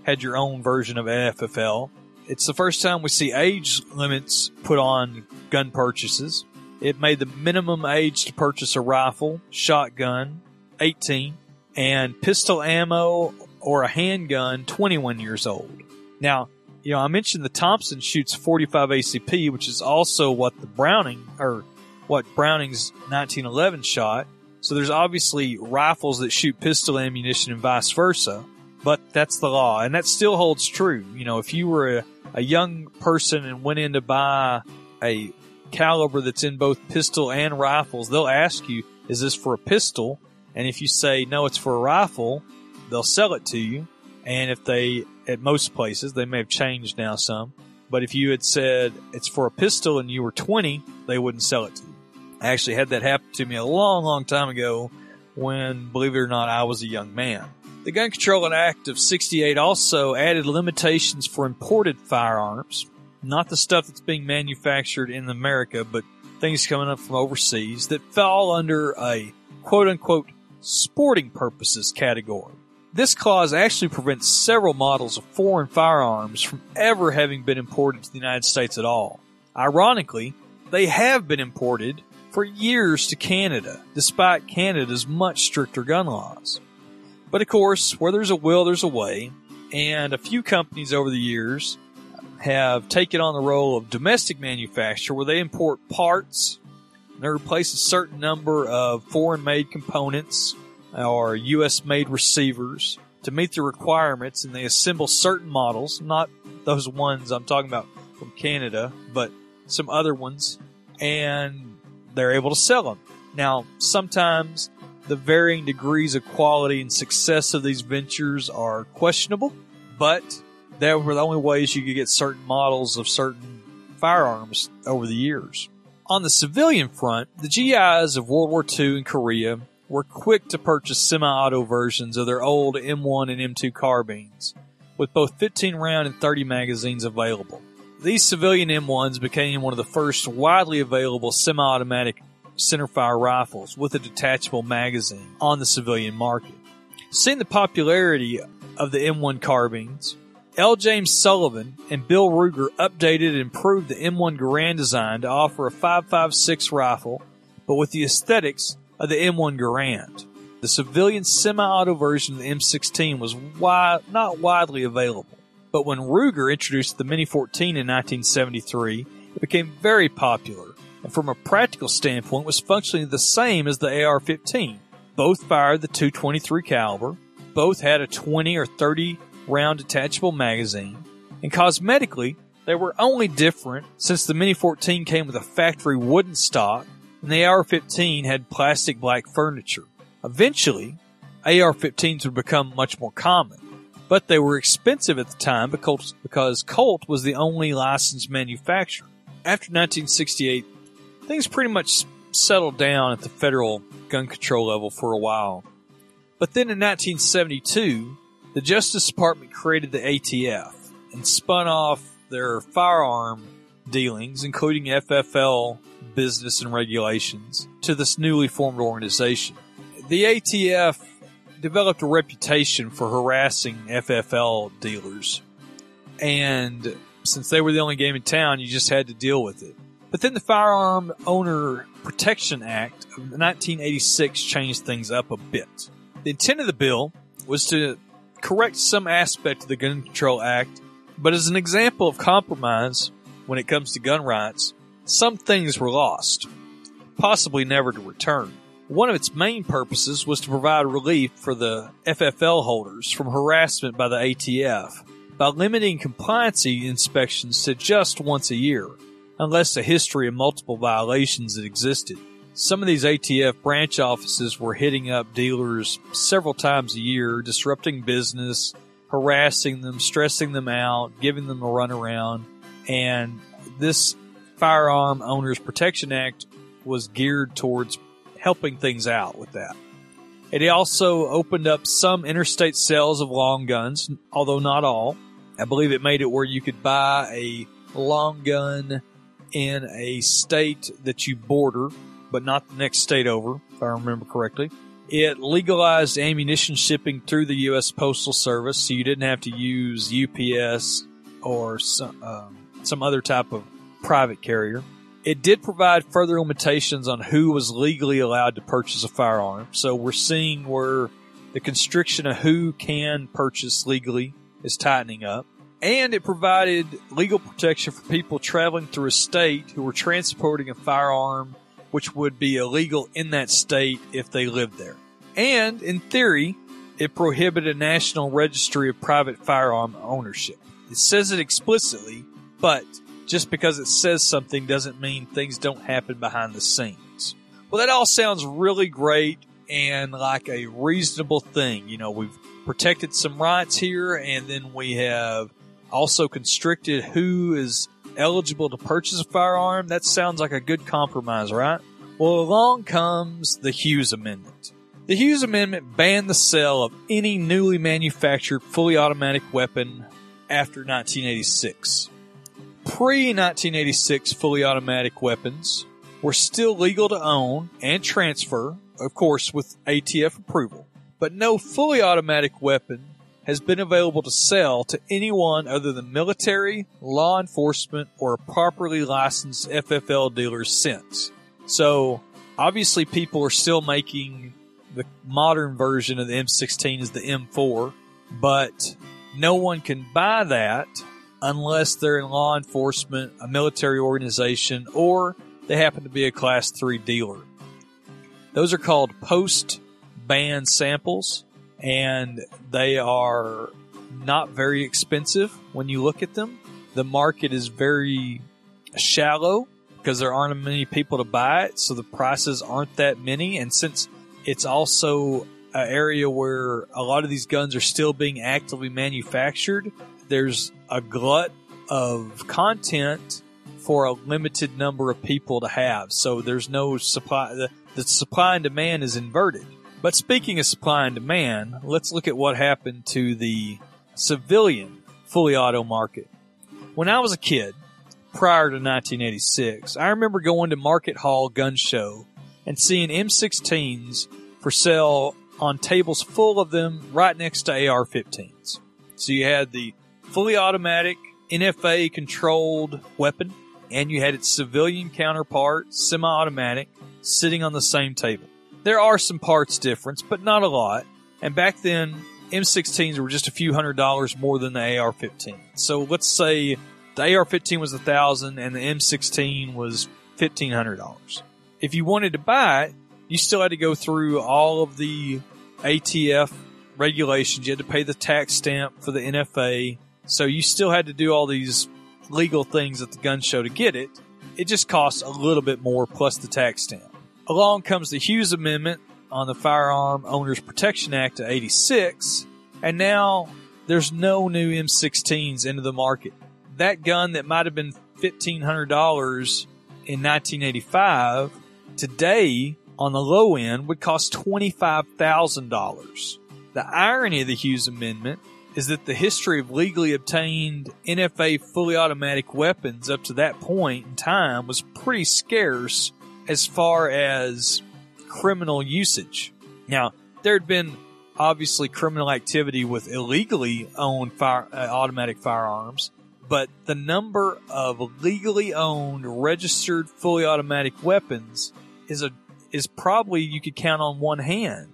had your own version of FFL. It's the first time we see age limits put on gun purchases. It made the minimum age to purchase a rifle, shotgun, 18, and pistol ammo or a handgun, 21 years old. Now, you know, I mentioned the Thompson shoots 45 ACP, which is also what the Browning's 1911 shot. So there's obviously rifles that shoot pistol ammunition and vice versa, but that's the law, and that still holds true. You know, if you were a a young person and went in to buy a caliber that's in both pistol and rifles, they'll ask you, is this for a pistol? And if you say, no, it's for a rifle, they'll sell it to you. And if they, at most places, they may have changed now some, but if you had said it's for a pistol and you were 20, they wouldn't sell it to you. I actually had that happen to me a long, long time ago when, believe it or not, I was a young man. The Gun Control Act of 1968 also added limitations for imported firearms, not the stuff that's being manufactured in America, but things coming up from overseas that fall under a quote-unquote sporting purposes category. This clause actually prevents several models of foreign firearms from ever having been imported to the United States at all. Ironically, they have been imported for years to Canada, despite Canada's much stricter gun laws. But of course, where there's a will, there's a way, and a few companies over the years have taken on the role of domestic manufacturer where they import parts and they replace a certain number of foreign-made components or U.S.-made receivers to meet the requirements, and they assemble certain models, not those ones I'm talking about from Canada, but some other ones, and they're able to sell them. Now, sometimes the varying degrees of quality and success of these ventures are questionable, but they were the only ways you could get certain models of certain firearms over the years. On the civilian front, the GIs of World War II and Korea were quick to purchase semi-auto versions of their old M1 and M2 carbines, with both 15-round and 30 magazines available. These civilian M1s became one of the first widely available semi-automatic centerfire rifles with a detachable magazine on the civilian market. Seeing the popularity of the M1 carbines, L. James Sullivan and Bill Ruger updated and improved the M1 Garand design to offer a 5.56 rifle, but with the aesthetics of the M1 Garand. The civilian semi-auto version of the M16 was not widely available, but when Ruger introduced the Mini-14 in 1973, it became very popular, and from a practical standpoint was functionally the same as the AR-15. Both fired the .223 caliber, both had a 20 or 30-round detachable magazine, and cosmetically, they were only different since the Mini-14 came with a factory wooden stock, and the AR-15 had plastic black furniture. Eventually, AR-15s would become much more common, but they were expensive at the time because Colt was the only licensed manufacturer. After 1968, things pretty much settled down at the federal gun control level for a while. But then in 1972, the Justice Department created the ATF and spun off their firearm dealings, including FFL business and regulations, to this newly formed organization. The ATF developed a reputation for harassing FFL dealers, and since they were the only game in town, you just had to deal with it. But then the Firearm Owner Protection Act of 1986 changed things up a bit. The intent of the bill was to correct some aspect of the Gun Control Act, but as an example of compromise when it comes to gun rights, some things were lost, possibly never to return. One of its main purposes was to provide relief for the FFL holders from harassment by the ATF by limiting compliancy inspections to just once a year, unless a history of multiple violations had existed. Some of these ATF branch offices were hitting up dealers several times a year, disrupting business, harassing them, stressing them out, giving them a runaround, and this Firearm Owners Protection Act was geared towards helping things out with that. It also opened up some interstate sales of long guns, although not all. I believe it made it where you could buy a long gun in a state that you border, but not the next state over, if I remember correctly. It legalized ammunition shipping through the U.S. Postal Service, so you didn't have to use UPS or some other type of private carrier. It did provide further limitations on who was legally allowed to purchase a firearm. So we're seeing where the constriction of who can purchase legally is tightening up. And it provided legal protection for people traveling through a state who were transporting a firearm, which would be illegal in that state if they lived there. And in theory, it prohibited a national registry of private firearm ownership. It says it explicitly, but just because it says something doesn't mean things don't happen behind the scenes. Well, that all sounds really great and like a reasonable thing. You know, we've protected some rights here, and then we have also constricted who is eligible to purchase a firearm. That sounds like a good compromise, right? Well, along comes the Hughes Amendment. The Hughes Amendment banned the sale of any newly manufactured fully automatic weapon after 1986. Pre-1986 fully automatic weapons were still legal to own and transfer, of course with ATF approval, but no fully automatic weapon has been available to sell to anyone other than military, law enforcement, or a properly licensed FFL dealer since. So, obviously people are still making the modern version of the M16 is the M4, but no one can buy that unless they're in law enforcement, a military organization, or they happen to be a Class 3 dealer. Those are called post-ban samples, and they are not very expensive when you look at them. The market is very shallow because there aren't many people to buy it, so the prices aren't that many, and since it's also an area where a lot of these guns are still being actively manufactured, there's a glut of content for a limited number of people to have. So there's no supply. The supply and demand is inverted. But speaking of supply and demand, let's look at what happened to the civilian fully auto market. When I was a kid, prior to 1986, I remember going to Market Hall Gun Show and seeing M16s for sale on tables full of them right next to AR-15s. So you had the fully automatic, NFA-controlled weapon, and you had its civilian counterpart, semi-automatic, sitting on the same table. There are some parts difference, but not a lot. And back then, M16s were just a few $100s more than the AR-15. So let's say the AR-15 was $1,000 and the M16 was $1,500. If you wanted to buy it, you still had to go through all of the ATF regulations. You had to pay the tax stamp for the NFA. So you still had to do all these legal things at the gun show to get it. It just costs a little bit more plus the tax stamp. Along comes the Hughes Amendment on the Firearm Owners Protection Act of 86. And now there's no new M16s into the market. That gun that might have been $1,500 in 1985 today, on the low end, would cost $25,000. The irony of the Hughes Amendment is that the history of legally obtained NFA fully automatic weapons up to that point in time was pretty scarce as far as criminal usage. Now, there had been obviously criminal activity with illegally owned automatic firearms, but the number of legally owned, registered, fully automatic weapons is probably you could count on one hand.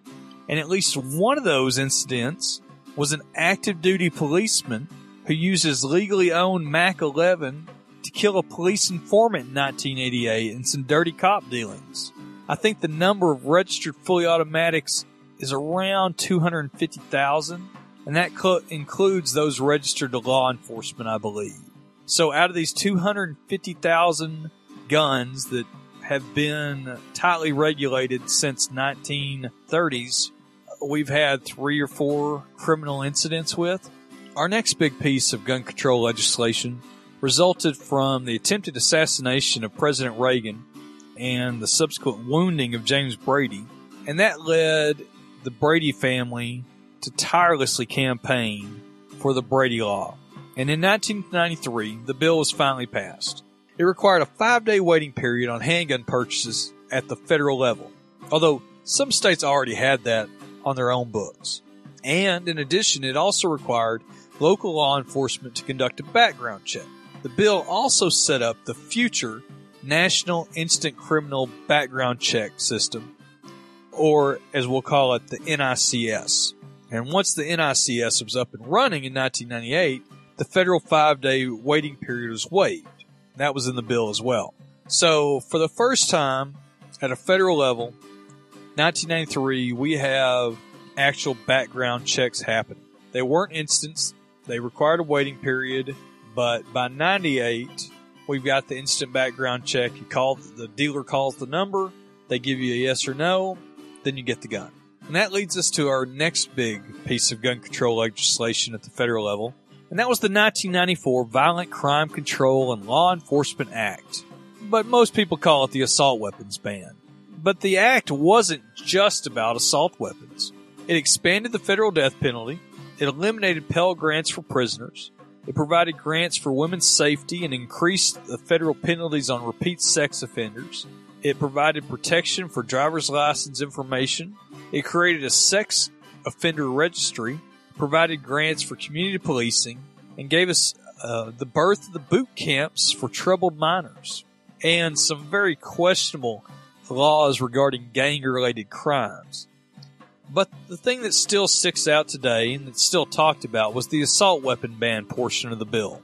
And at least one of those incidents was an active duty policeman who used his legally owned Mac 11 to kill a police informant in 1988 in some dirty cop dealings. I think the number of registered fully automatics is around 250,000, and that includes those registered to law enforcement, I believe. So out of these 250,000 guns that have been tightly regulated since 1930s, we've had 3 or 4 criminal incidents with. Our next big piece of gun control legislation resulted from the attempted assassination of President Reagan and the subsequent wounding of James Brady, and that led the Brady family to tirelessly campaign for the Brady Law. And in 1993, the bill was finally passed. It required a 5-day waiting period on handgun purchases at the federal level, although some states already had that on their own books. And in addition, it also required local law enforcement to conduct a background check. The bill also set up the future National Instant Criminal Background Check System, or as we'll call it, the NICS. And once the NICS was up and running in 1998, the federal 5-day waiting period was waived. That was in the bill as well. So for the first time at a federal level, 1993, we have actual background checks happening. They weren't instant. They required a waiting period, but by 98, we've got the instant background check. You call, the dealer calls the number, they give you a yes or no, then you get the gun. And that leads us to our next big piece of gun control legislation at the federal level, and that was the 1994 Violent Crime Control and Law Enforcement Act. But most people call it the assault weapons ban. But the act wasn't just about assault weapons. It expanded the federal death penalty. It eliminated Pell Grants for prisoners. It provided grants for women's safety and increased the federal penalties on repeat sex offenders. It provided protection for driver's license information. It created a sex offender registry, provided grants for community policing, and gave us the birth of the boot camps for troubled minors, and some very questionable laws regarding gang-related crimes. But the thing that still sticks out today and that's still talked about was the assault weapon ban portion of the bill.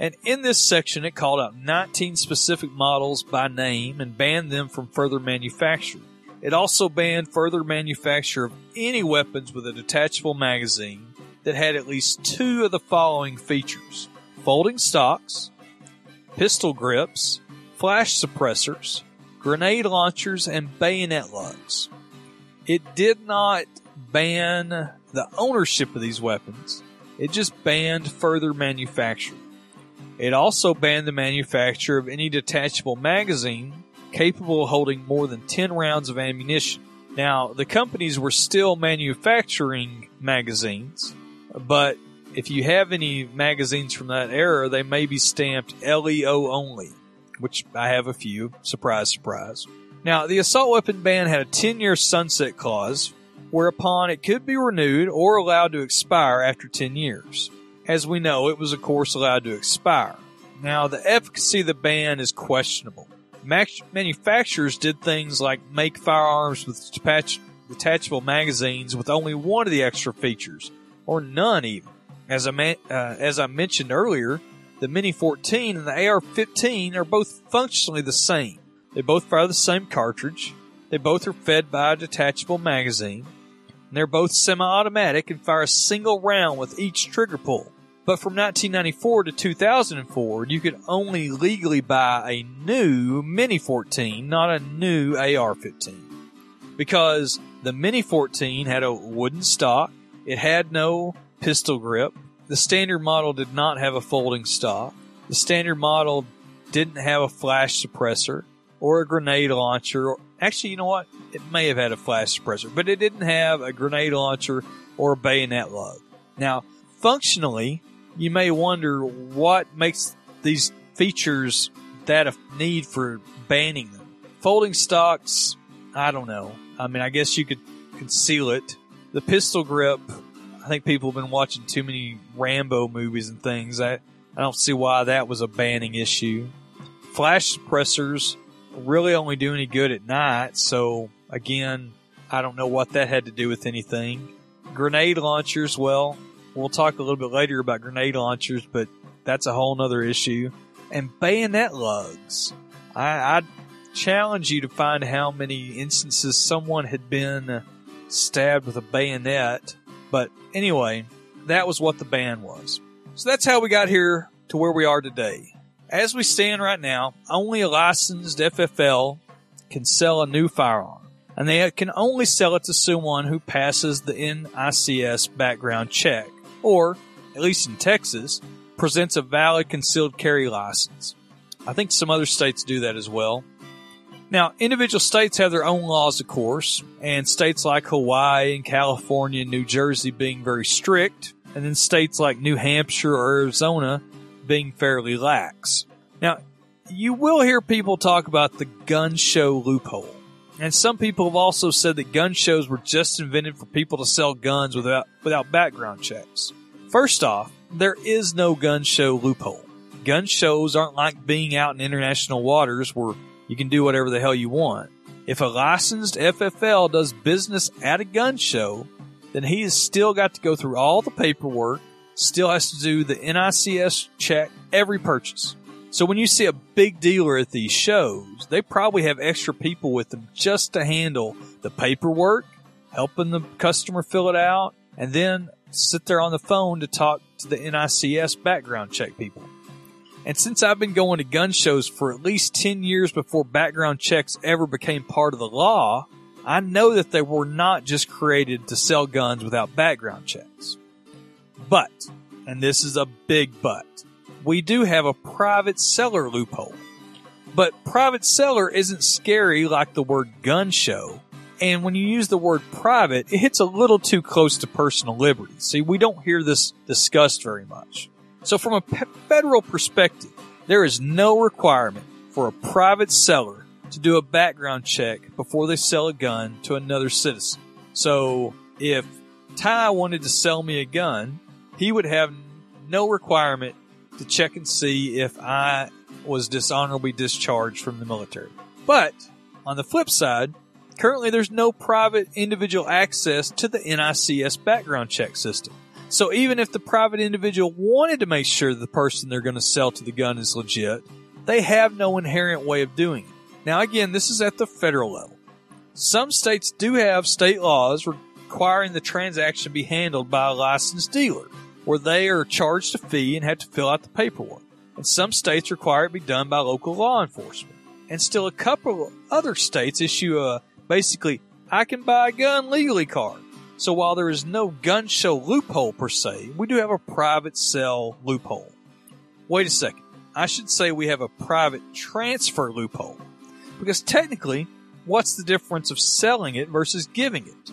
And in this section, it called out 19 specific models by name and banned them from further manufacture. It also banned further manufacture of any weapons with a detachable magazine that had at least two of the following features: folding stocks, pistol grips, flash suppressors, grenade launchers, and bayonet lugs. It did not ban the ownership of these weapons. It just banned further manufacture. It also banned the manufacture of any detachable magazine capable of holding more than 10 rounds of ammunition. Now, the companies were still manufacturing magazines, but if you have any magazines from that era, they may be stamped LEO only, which I have a few. Surprise, surprise. Now, the assault weapon ban had a 10-year sunset clause, whereupon it could be renewed or allowed to expire after 10 years. As we know, it was, of course, allowed to expire. Now, the efficacy of the ban is questionable. Manufacturers did things like make firearms with detachable magazines with only one of the extra features, or none even. As I mentioned earlier, the Mini-14 and the AR-15 are both functionally the same. They both fire the same cartridge. They both are fed by a detachable magazine. And they're both semi-automatic and fire a single round with each trigger pull. But from 1994 to 2004, you could only legally buy a new Mini-14, not a new AR-15. Because the Mini-14 had a wooden stock. It had no pistol grip. The standard model did not have a folding stock. The standard model didn't have a flash suppressor or a grenade launcher. Actually, you know what? It may have had a flash suppressor, but it didn't have a grenade launcher or a bayonet lug. Now, functionally, you may wonder what makes these features that a need for banning them. Folding stocks, I don't know. I mean, I guess you could conceal it. The pistol grip, I think people have been watching too many Rambo movies and things. I don't see why that was a banning issue. Flash suppressors really only do any good at night, so again, I don't know what that had to do with anything. Grenade launchers, well, we'll talk a little bit later about grenade launchers, but that's a whole nother issue. And bayonet lugs. I challenge you to find how many instances someone had been stabbed with a bayonet, but anyway, that was what the ban was. So that's how we got here to where we are today. As we stand right now, only a licensed FFL can sell a new firearm, and they can only sell it to someone who passes the NICS background check, or, at least in Texas, presents a valid concealed carry license. I think some other states do that as well. Now, individual states have their own laws, of course, and states like Hawaii and California and New Jersey being very strict, and then states like New Hampshire or Arizona being fairly lax. Now, you will hear people talk about the gun show loophole. And some people have also said that gun shows were just invented for people to sell guns without background checks. First off, there is no gun show loophole. Gun shows aren't like being out in international waters where you can do whatever the hell you want. If a licensed FFL does business at a gun show, then he has still got to go through all the paperwork, still has to do the NICS check every purchase. So when you see a big dealer at these shows, they probably have extra people with them just to handle the paperwork, helping the customer fill it out, and then sit there on the phone to talk to the NICS background check people. And since I've been going to gun shows for at least 10 years before background checks ever became part of the law, I know that they were not just created to sell guns without background checks. But, and this is a big but, we do have a private seller loophole. But private seller isn't scary like the word gun show. And when you use the word private, it hits a little too close to personal liberty. See, we don't hear this discussed very much. So from a federal perspective, there is no requirement for a private seller to do a background check before they sell a gun to another citizen. So if Ty wanted to sell me a gun, he would have no requirement to check and see if I was dishonorably discharged from the military. But on the flip side, currently there's no private individual access to the NICS background check system. So even if the private individual wanted to make sure the person they're going to sell to the gun is legit, they have no inherent way of doing it. Now again, this is at the federal level. Some states do have state laws requiring the transaction be handled by a licensed dealer, where they are charged a fee and have to fill out the paperwork. And some states require it be done by local law enforcement. And still a couple of other states issue a basically, I can buy a gun legally card. So while there is no gun show loophole per se, we do have a private sell loophole. Wait a second. I should say we have a private transfer loophole. Because technically, what's the difference of selling it versus giving it?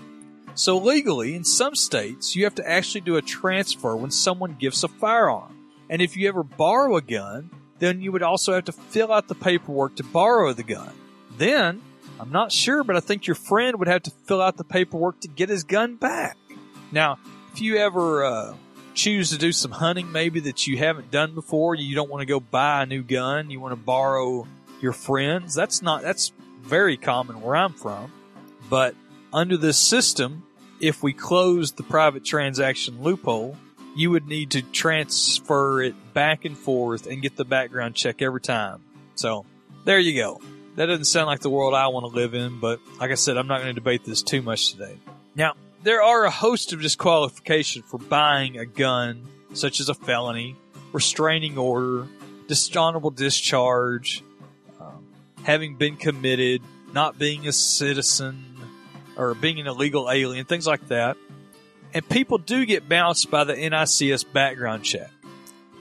So legally, in some states, you have to actually do a transfer when someone gifts a firearm. And if you ever borrow a gun, then you would also have to fill out the paperwork to borrow the gun. Then, I'm not sure, but I think your friend would have to fill out the paperwork to get his gun back. Now, if you ever choose to do some hunting maybe that you haven't done before, you don't want to go buy a new gun, you want to borrow your friend's, that's very common where I'm from. But under this system, if we close the private transaction loophole, you would need to transfer it back and forth and get the background check every time. So, there you go. That doesn't sound like the world I want to live in, but like I said, I'm not going to debate this too much today. Now, there are a host of disqualifications for buying a gun, such as a felony, restraining order, dishonorable discharge, having been committed, not being a citizen, or being an illegal alien, things like that. And people do get bounced by the NICS background check.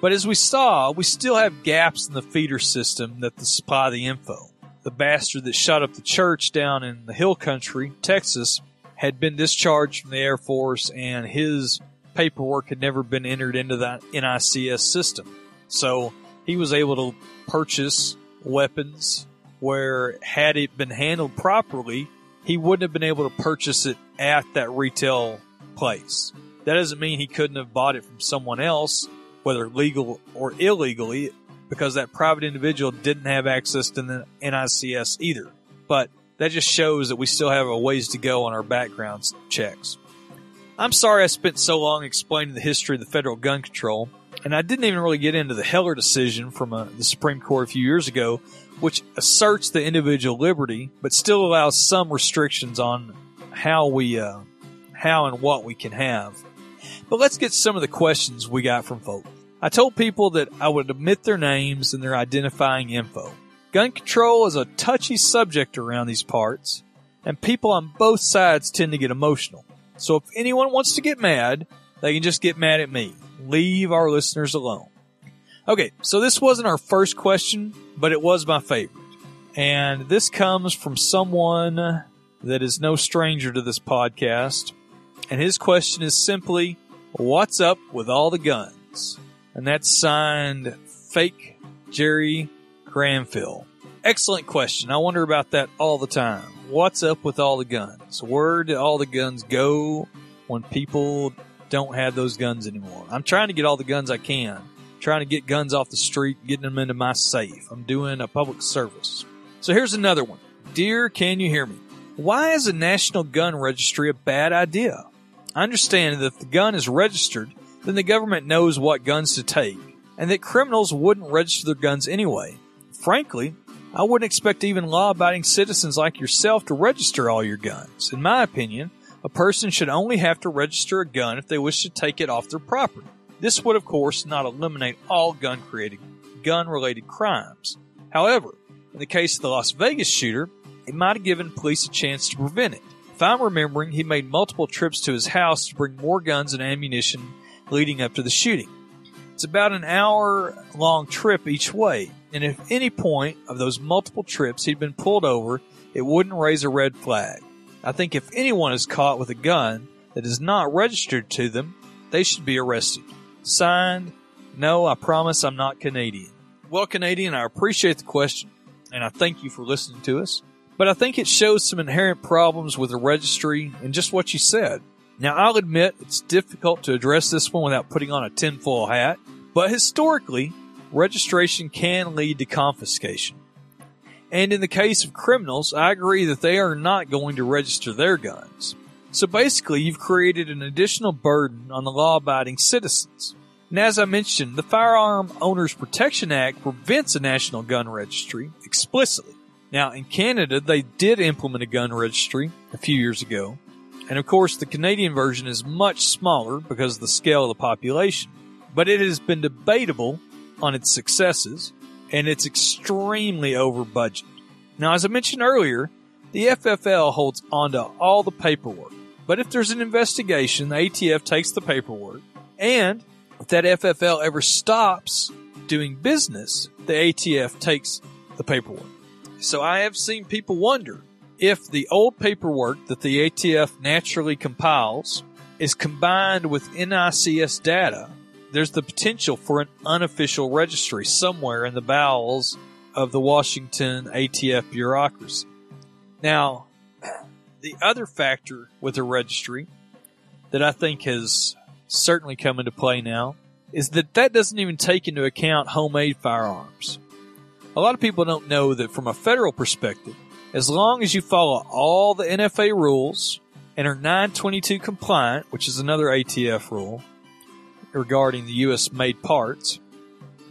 But as we saw, we still have gaps in the feeder system that supply the info. The bastard that shot up the church down in the hill country, Texas, had been discharged from the Air Force and his paperwork had never been entered into the NICS system. So he was able to purchase weapons where, had it been handled properly, he wouldn't have been able to purchase it at that retail place. That doesn't mean he couldn't have bought it from someone else, whether legal or illegally, because that private individual didn't have access to the NICS either. But that just shows that we still have a ways to go on our background checks. I'm sorry I spent so long explaining the history of the federal gun control, and I didn't even really get into the Heller decision from the Supreme Court a few years ago, which asserts the individual liberty, but still allows some restrictions on how and what we can have. But let's get some of the questions we got from folks. I told people that I would omit their names and their identifying info. Gun control is a touchy subject around these parts, and people on both sides tend to get emotional. So if anyone wants to get mad, they can just get mad at me. Leave our listeners alone. Okay, so this wasn't our first question, but it was my favorite. And this comes from someone that is no stranger to this podcast. And his question is simply, what's up with all the guns? And that's signed Fake Jerry Granville. Excellent question. I wonder about that all the time. What's up with all the guns? Where do all the guns go when people don't have those guns anymore? I'm trying to get all the guns I can. I'm trying to get guns off the street, getting them into my safe. I'm doing a public service. So here's another one. Dear, can you hear me? Why is a national gun registry a bad idea? I understand that if the gun is registered, then the government knows what guns to take, and that criminals wouldn't register their guns anyway. Frankly, I wouldn't expect even law-abiding citizens like yourself to register all your guns. In my opinion, A person should only have to register a gun if they wish to take it off their property. This would, of course, not eliminate all gun-related crimes. However, in the case of the Las Vegas shooter, it might have given police a chance to prevent it. If I'm remembering, he made multiple trips to his house to bring more guns and ammunition leading up to the shooting. It's about an hour-long trip each way, and if any point of those multiple trips he'd been pulled over, it wouldn't raise a red flag. I think if anyone is caught with a gun that is not registered to them, they should be arrested. Signed, No, I Promise I'm Not Canadian. Well, Canadian, I appreciate the question, and I thank you for listening to us, but I think it shows some inherent problems with the registry and just what you said. Now, I'll admit it's difficult to address this one without putting on a tinfoil hat, but historically, registration can lead to confiscation. And in the case of criminals, I agree that they are not going to register their guns. So basically, you've created an additional burden on the law-abiding citizens. And as I mentioned, the Firearm Owners Protection Act prevents a national gun registry explicitly. Now, in Canada, they did implement a gun registry a few years ago. And of course, the Canadian version is much smaller because of the scale of the population. But it has been debatable on its successes, and it's extremely over budget. Now, as I mentioned earlier, the FFL holds onto all the paperwork. But if there's an investigation, the ATF takes the paperwork. And if that FFL ever stops doing business, the ATF takes the paperwork. So I have seen people wonder if the old paperwork that the ATF naturally compiles is combined with NICS data, there's the potential for an unofficial registry somewhere in the bowels of the Washington ATF bureaucracy. Now, the other factor with a registry that I think has certainly come into play now is that that doesn't even take into account homemade firearms. A lot of people don't know that from a federal perspective, as long as you follow all the NFA rules and are 922 compliant, which is another ATF rule, regarding the U.S. made parts,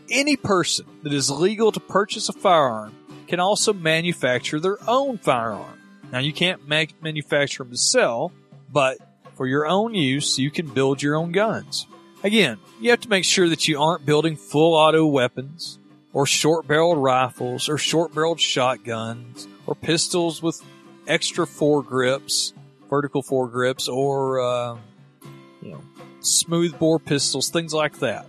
any person that is legal to purchase a firearm can also manufacture their own firearm. Now, you can't manufacture them to sell, but for your own use, you can build your own guns. Again, you have to make sure that you aren't building full auto weapons or short-barreled rifles or short-barreled shotguns or pistols with extra foregrips, vertical foregrips, or smooth bore pistols, things like that.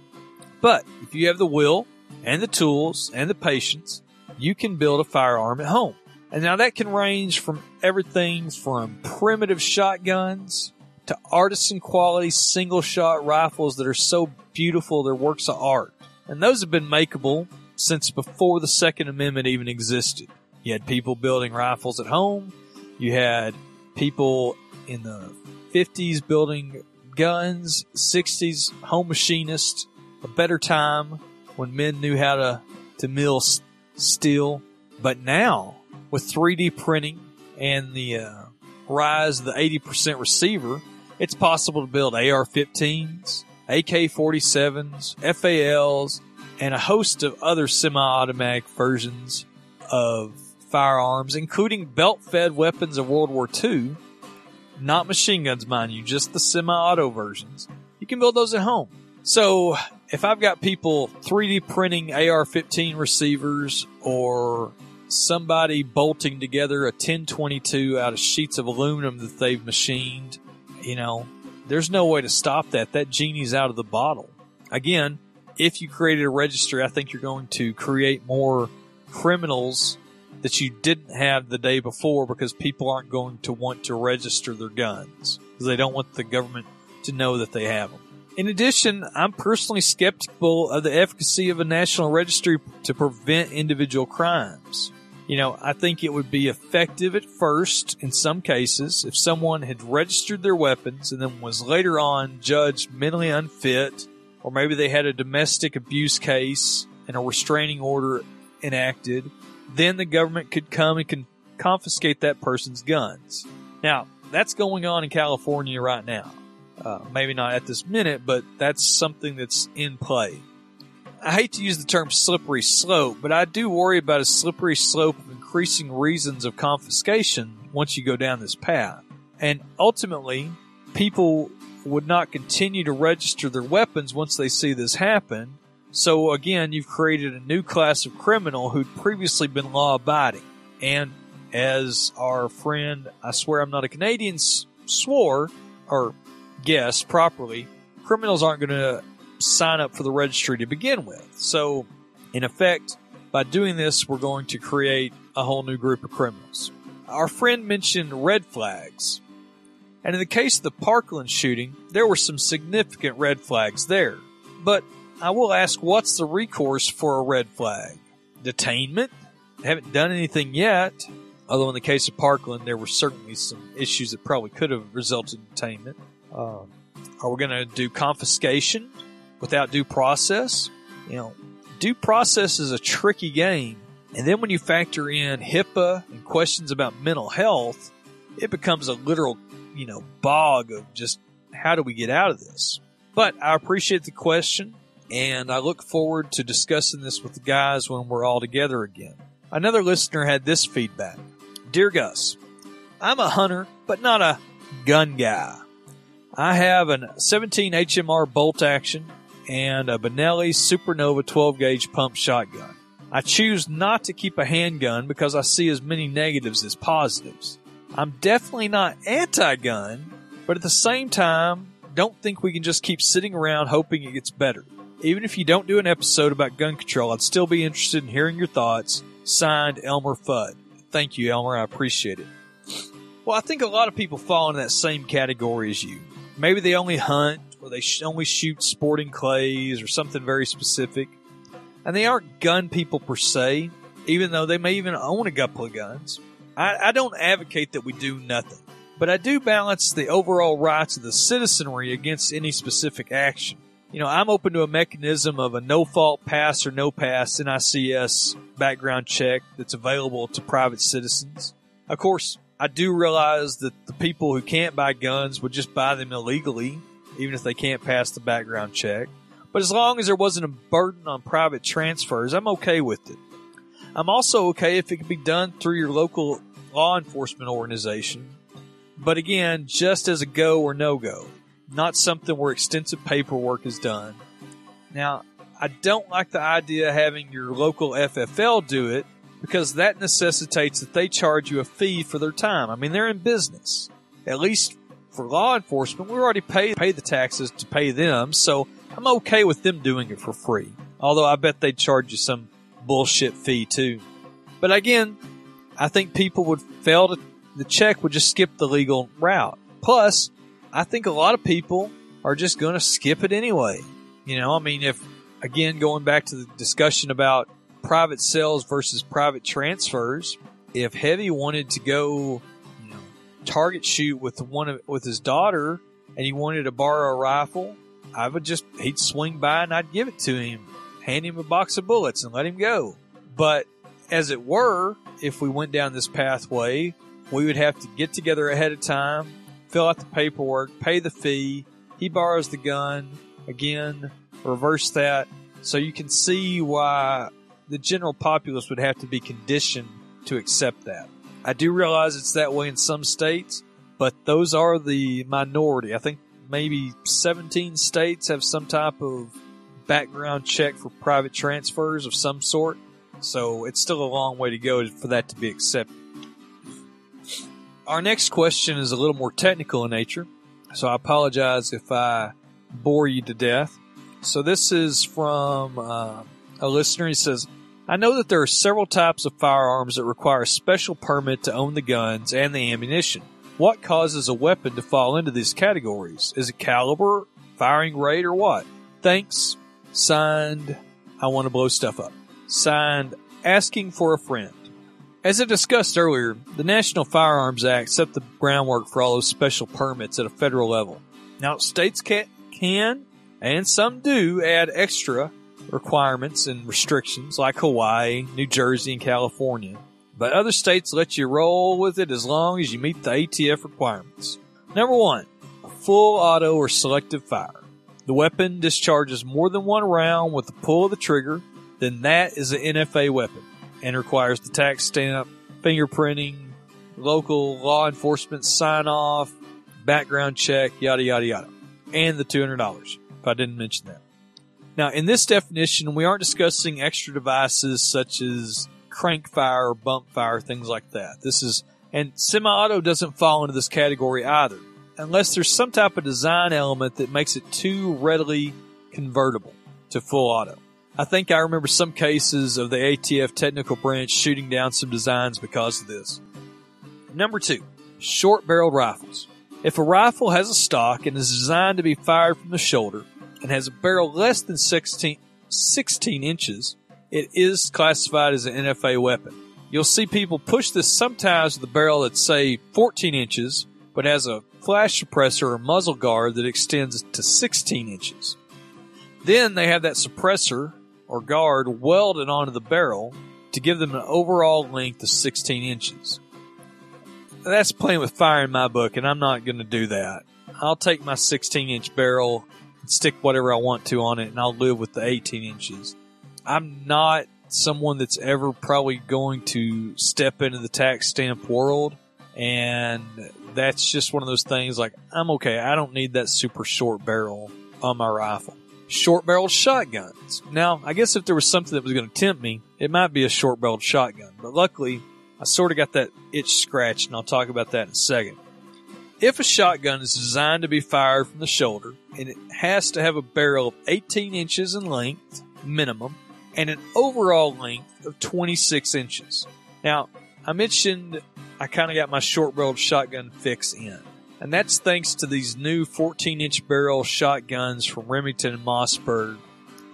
But if you have the will and the tools and the patience, you can build a firearm at home. And now that can range from everything from primitive shotguns to artisan quality single shot rifles that are so beautiful they're works of art. And those have been makeable since before the Second Amendment even existed. You had people building rifles at home. You had people in the 50s building guns, 60s, home machinists, a better time when men knew how to mill steel. But now, with 3D printing and the rise of the 80% receiver, it's possible to build AR-15s, AK-47s, FALs, and a host of other semi-automatic versions of firearms, including belt-fed weapons of World War II. Not machine guns, mind you, just the semi-auto versions. You can build those at home. So if I've got people 3D printing AR-15 receivers or somebody bolting together a 10-22 out of sheets of aluminum that they've machined, there's no way to stop that. That genie's out of the bottle. Again, if you created a registry, I think you're going to create more criminals that you didn't have the day before because people aren't going to want to register their guns because they don't want the government to know that they have them. In addition, I'm personally skeptical of the efficacy of a national registry to prevent individual crimes. I think it would be effective at first in some cases if someone had registered their weapons and then was later on judged mentally unfit, or maybe they had a domestic abuse case and a restraining order enacted. Then the government could come and confiscate that person's guns. Now, that's going on in California right now. Maybe not at this minute, but that's something that's in play. I hate to use the term slippery slope, but I do worry about a slippery slope of increasing reasons of confiscation once you go down this path. And ultimately, people would not continue to register their weapons once they see this happen. So again, you've created a new class of criminal who'd previously been law-abiding. And as our friend, I swear I'm not a Canadian, swore, or guessed properly, criminals aren't going to sign up for the registry to begin with. So, in effect, by doing this, we're going to create a whole new group of criminals. Our friend mentioned red flags. And in the case of the Parkland shooting, there were some significant red flags there. But I will ask, what's the recourse for a red flag? Detainment? They haven't done anything yet. Although in the case of Parkland, there were certainly some issues that probably could have resulted in detainment. Are we going to do confiscation without due process? You know, due process is a tricky game. And then when you factor in HIPAA and questions about mental health, it becomes a literal, you know, bog of just how do we get out of this? But I appreciate the question, and I look forward to discussing this with the guys when we're all together again. Another listener had this feedback. Dear Gus, I'm a hunter, but not a gun guy. I have a 17 HMR bolt action and a Benelli Supernova 12-gauge pump shotgun. I choose not to keep a handgun because I see as many negatives as positives. I'm definitely not anti-gun, but at the same time, don't think we can just keep sitting around hoping it gets better. Even if you don't do an episode about gun control, I'd still be interested in hearing your thoughts. Signed, Elmer Fudd. Thank you, Elmer. I appreciate it. Well, I think a lot of people fall into that same category as you. Maybe they only hunt, or they only shoot sporting clays or something very specific. And they aren't gun people per se, even though they may even own a couple of guns. I don't advocate that we do nothing, but I do balance the overall rights of the citizenry against any specific action. You know, I'm open to a mechanism of a no-fault pass or no-pass NICS background check that's available to private citizens. Of course, I do realize that the people who can't buy guns would just buy them illegally, even if they can't pass the background check. But as long as there wasn't a burden on private transfers, I'm okay with it. I'm also okay if it could be done through your local law enforcement organization. But again, just as a go or no-go. Not something where extensive paperwork is done. Now, I don't like the idea of having your local FFL do it because that necessitates that they charge you a fee for their time. I mean, they're in business. At least for law enforcement, we already pay the taxes to pay them, so I'm okay with them doing it for free. Although I bet they'd charge you some bullshit fee too. But again, I think people would fail to, the check would just skip the legal route. Plus, I think a lot of people are just going to skip it anyway. You know, I mean, if, again, going back to the discussion about private sales versus private transfers, if Heavy wanted to go, you know, target shoot with his daughter and he wanted to borrow a rifle, he'd swing by and I'd give it to him, hand him a box of bullets and let him go. But as it were, if we went down this pathway, we would have to get together ahead of time, fill out the paperwork, pay the fee. He borrows the gun. Again, reverse that. So you can see why the general populace would have to be conditioned to accept that. I do realize it's that way in some states, but those are the minority. I think maybe 17 states have some type of background check for private transfers of some sort. So it's still a long way to go for that to be accepted. Our next question is a little more technical in nature, so I apologize if I bore you to death. So this is from a listener. He says, I know that there are several types of firearms that require a special permit to own the guns and the ammunition. What causes a weapon to fall into these categories? Is it caliber, firing rate, or what? Thanks. Signed, I want to blow stuff up. Signed, asking for a friend. As I discussed earlier, the National Firearms Act set the groundwork for all those special permits at a federal level. Now, states can and some do add extra requirements and restrictions like Hawaii, New Jersey, and California. But other states let you roll with it as long as you meet the ATF requirements. Number one, a full auto or selective fire. The weapon discharges more than one round with the pull of the trigger, then that is an NFA weapon. And requires the tax stamp, fingerprinting, local law enforcement sign-off, background check, yada, yada, yada, and the $200, if I didn't mention that. Now, in this definition, we aren't discussing extra devices such as crank fire, bump fire, things like that. This is, and semi-auto doesn't fall into this category either, unless there's some type of design element that makes it too readily convertible to full auto. I think I remember some cases of the ATF technical branch shooting down some designs because of this. Number two, short-barreled rifles. If a rifle has a stock and is designed to be fired from the shoulder and has a barrel less than 16 inches, it is classified as an NFA weapon. You'll see people push this sometimes with a barrel that's, say, 14 inches, but has a flash suppressor or muzzle guard that extends to 16 inches. Then they have that suppressor or guard welded onto the barrel to give them an overall length of 16 inches. Now, that's playing with fire in my book, and I'm not going to do that. I'll take my 16-inch barrel and stick whatever I want to on it, and I'll live with the 18 inches. I'm not someone that's ever probably going to step into the tax stamp world, and that's just one of those things like, I'm okay, I don't need that super short barrel on my rifle. Short-barreled shotguns. Now, I guess if there was something that was going to tempt me, it might be a short-barreled shotgun. But luckily, I sort of got that itch scratched, and I'll talk about that in a second. If a shotgun is designed to be fired from the shoulder, and it has to have a barrel of 18 inches in length, minimum, and an overall length of 26 inches. Now, I mentioned I kind of got my short-barreled shotgun fix in. And that's thanks to these new 14-inch barrel shotguns from Remington and Mossberg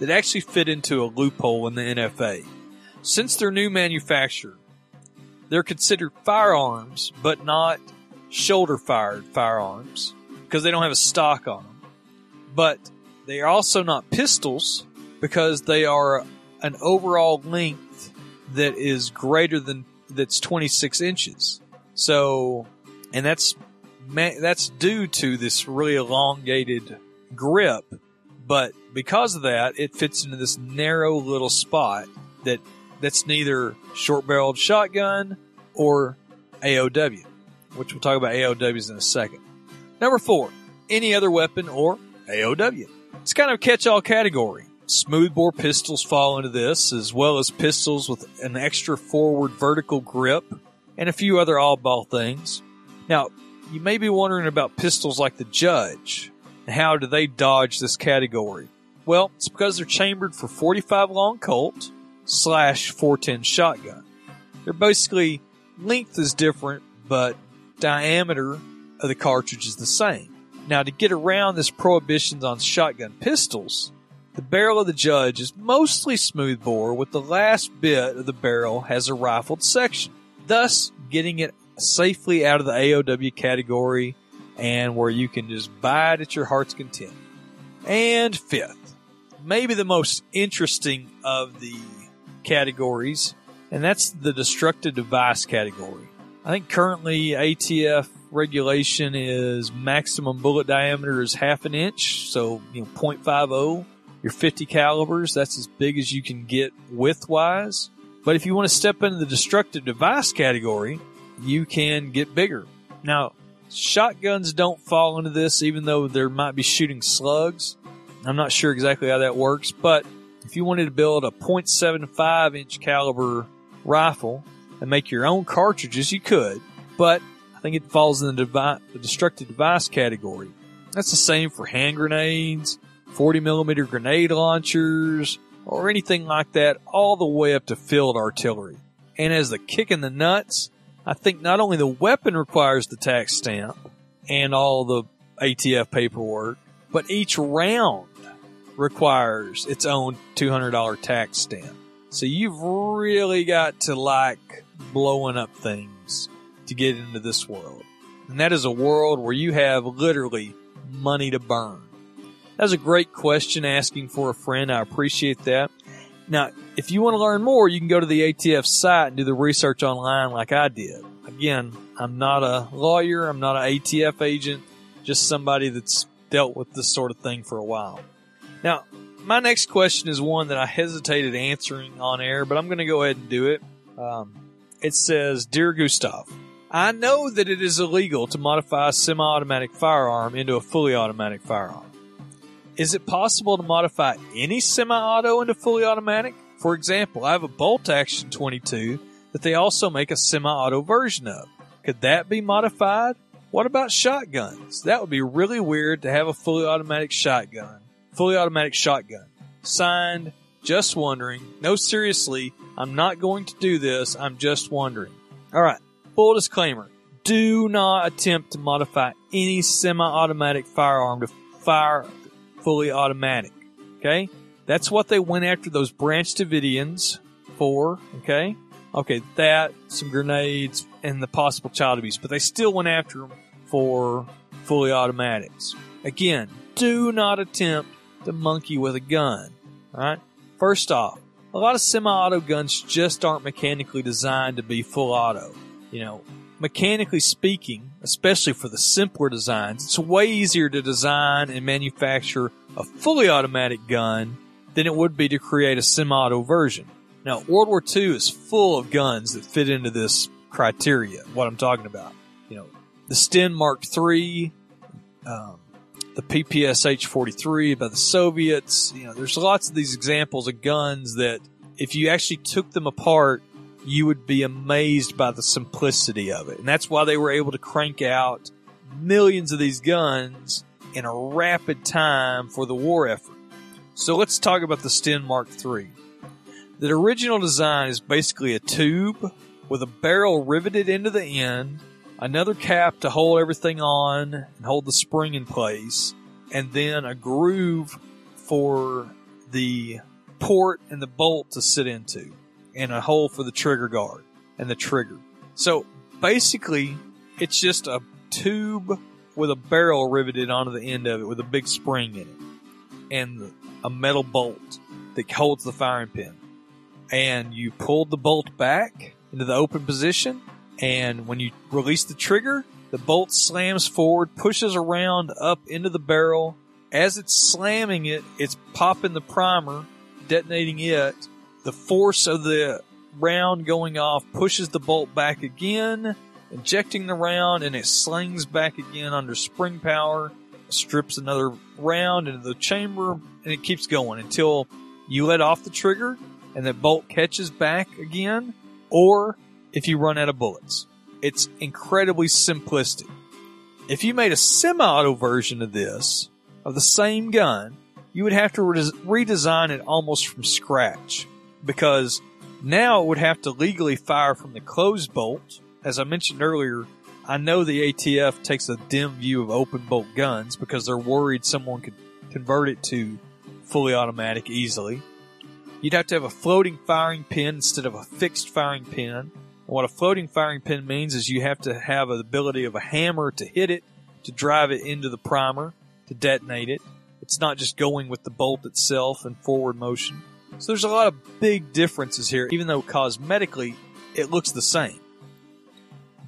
that actually fit into a loophole in the NFA. Since they're new manufactured, they're considered firearms, but not shoulder-fired firearms because they don't have a stock on them. But they are also not pistols because they are an overall length that is greater than, that's 26 inches. So, and that's due to this really elongated grip, but because of that, it fits into this narrow little spot that's neither short-barreled shotgun or AOW, which we'll talk about AOWs in a second. Number four, any other weapon or AOW. It's kind of a catch-all category. Smoothbore pistols fall into this, as well as pistols with an extra forward vertical grip and a few other oddball things. Now, you may be wondering about pistols like the Judge. How do they dodge this category? Well, it's because they're chambered for .45 long Colt / .410 shotgun. They're basically, length is different, but diameter of the cartridge is the same. Now, to get around this prohibitions on shotgun pistols, the barrel of the Judge is mostly smoothbore, with the last bit of the barrel has a rifled section, thus getting it safely out of the AOW category and where you can just buy it at your heart's content. And fifth, maybe the most interesting of the categories, and that's the destructive device category. I think currently ATF regulation is maximum bullet diameter is 0.5 inch, so 0.50. Your 50 calibers, that's as big as you can get width-wise. But if you want to step into the destructive device category, you can get bigger. Now, shotguns don't fall into this, even though there might be shooting slugs. I'm not sure exactly how that works, but if you wanted to build a 0.75 inch caliber rifle and make your own cartridges, you could, but I think it falls in the destructive device category. That's the same for hand grenades, 40 millimeter grenade launchers, or anything like that, all the way up to field artillery. And as the kick in the nuts, I think not only the weapon requires the tax stamp and all the ATF paperwork, but each round requires its own $200 tax stamp. So you've really got to like blowing up things to get into this world. And that is a world where you have literally money to burn. That was a great question asking for a friend. I appreciate that. Now, if you want to learn more, you can go to the ATF site and do the research online like I did. Again, I'm not a lawyer. I'm not an ATF agent, just somebody that's dealt with this sort of thing for a while. Now, my next question is one that I hesitated answering on air, but I'm going to go ahead and do it. It says, Dear Gustav, I know that it is illegal to modify a semi-automatic firearm into a fully automatic firearm. Is it possible to modify any semi-auto into fully automatic? For example, I have a bolt action 22 that they also make a semi-auto version of. Could that be modified? What about shotguns? That would be really weird to have a fully automatic shotgun. Signed, just wondering. No, seriously, I'm not going to do this. I'm just wondering. All right, full disclaimer. Do not attempt to modify any semi-automatic firearm to fire fully automatic, okay? That's what they went after those Branch Davidians for, okay? Okay, that, some grenades, and the possible child abuse. But they still went after them for fully automatics. Again, do not attempt to monkey with a gun, all right? First off, a lot of semi-auto guns just aren't mechanically designed to be full auto. You know, mechanically speaking, especially for the simpler designs, it's way easier to design and manufacture a fully automatic gun than it would be to create a semi-auto version. Now, World War II is full of guns that fit into this criteria, what I'm talking about. You know, the Sten Mark III, the PPSH-43 by the Soviets. You know, there's lots of these examples of guns that if you actually took them apart, you would be amazed by the simplicity of it. And that's why they were able to crank out millions of these guns in a rapid time for the war effort. So let's talk about the Sten Mark III. The original design is basically a tube with a barrel riveted into the end, another cap to hold everything on and hold the spring in place, and then a groove for the port and the bolt to sit into, and a hole for the trigger guard and the trigger. So basically, it's just a tube with a barrel riveted onto the end of it with a big spring in it and a metal bolt that holds the firing pin. And you pull the bolt back into the open position, and when you release the trigger, the bolt slams forward, pushes around up into the barrel. As it's slamming it, it's popping the primer, detonating it. The force of the round going off pushes the bolt back again, ejecting the round, and it slings back again under spring power, strips another round into the chamber, and it keeps going until you let off the trigger and that bolt catches back again, or if you run out of bullets. It's incredibly simplistic. If you made a semi-auto version of this, of the same gun, you would have to redesign it almost from scratch, because now it would have to legally fire from the closed bolt. As I mentioned earlier, I know the ATF takes a dim view of open bolt guns because they're worried someone could convert it to fully automatic easily. You'd have to have a floating firing pin instead of a fixed firing pin. And what a floating firing pin means is you have to have the ability of a hammer to hit it, to drive it into the primer, to detonate it. It's not just going with the bolt itself in forward motion. So there's a lot of big differences here, even though cosmetically it looks the same.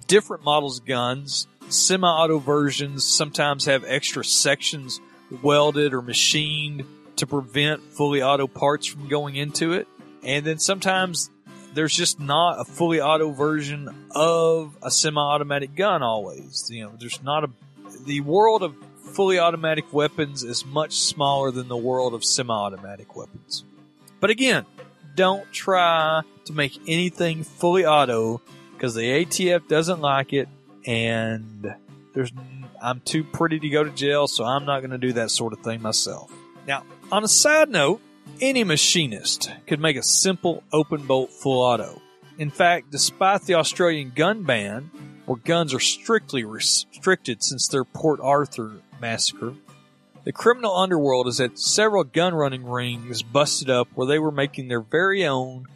Different models of guns, semi-auto versions, sometimes have extra sections welded or machined to prevent fully auto parts from going into it. And then sometimes there's just not a fully auto version of a semi-automatic gun always. You know, there's not a... The world of fully automatic weapons is much smaller than the world of semi-automatic weapons. But again, don't try to make anything fully auto because the ATF doesn't like it, and I'm too pretty to go to jail, so I'm not going to do that sort of thing myself. Now, on a side note, any machinist could make a simple open-bolt full auto. In fact, despite the Australian gun ban, where guns are strictly restricted since their Port Arthur massacre, the criminal underworld has had several gun-running rings busted up where they were making their very own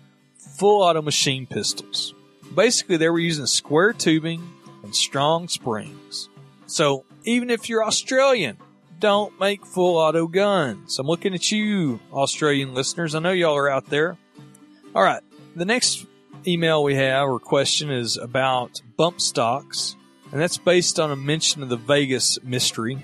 full-auto machine pistols. Basically, they were using square tubing and strong springs. So, even if you're Australian, don't make full auto guns. I'm looking at you, Australian listeners. I know y'all are out there. All right. The next email we have or question is about bump stocks, and that's based on a mention of the Vegas mystery.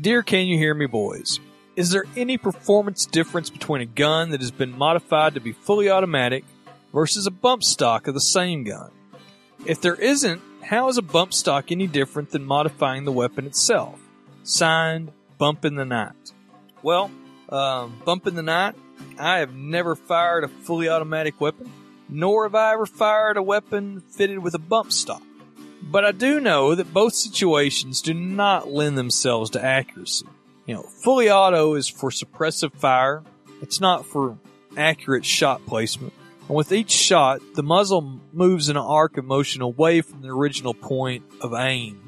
Dear Can You Hear Me Boys, is there any performance difference between a gun that has been modified to be fully automatic versus a bump stock of the same gun? If there isn't, How is a bump stock any different than modifying the weapon itself? Signed, Bump in the Night. Well, Bump in the Night, I have never fired a fully automatic weapon, nor have I ever fired a weapon fitted with a bump stock. But I do know that both situations do not lend themselves to accuracy. You know, fully auto is for suppressive fire. It's not for accurate shot placement. And with each shot, the muzzle moves in an arc of motion away from the original point of aim.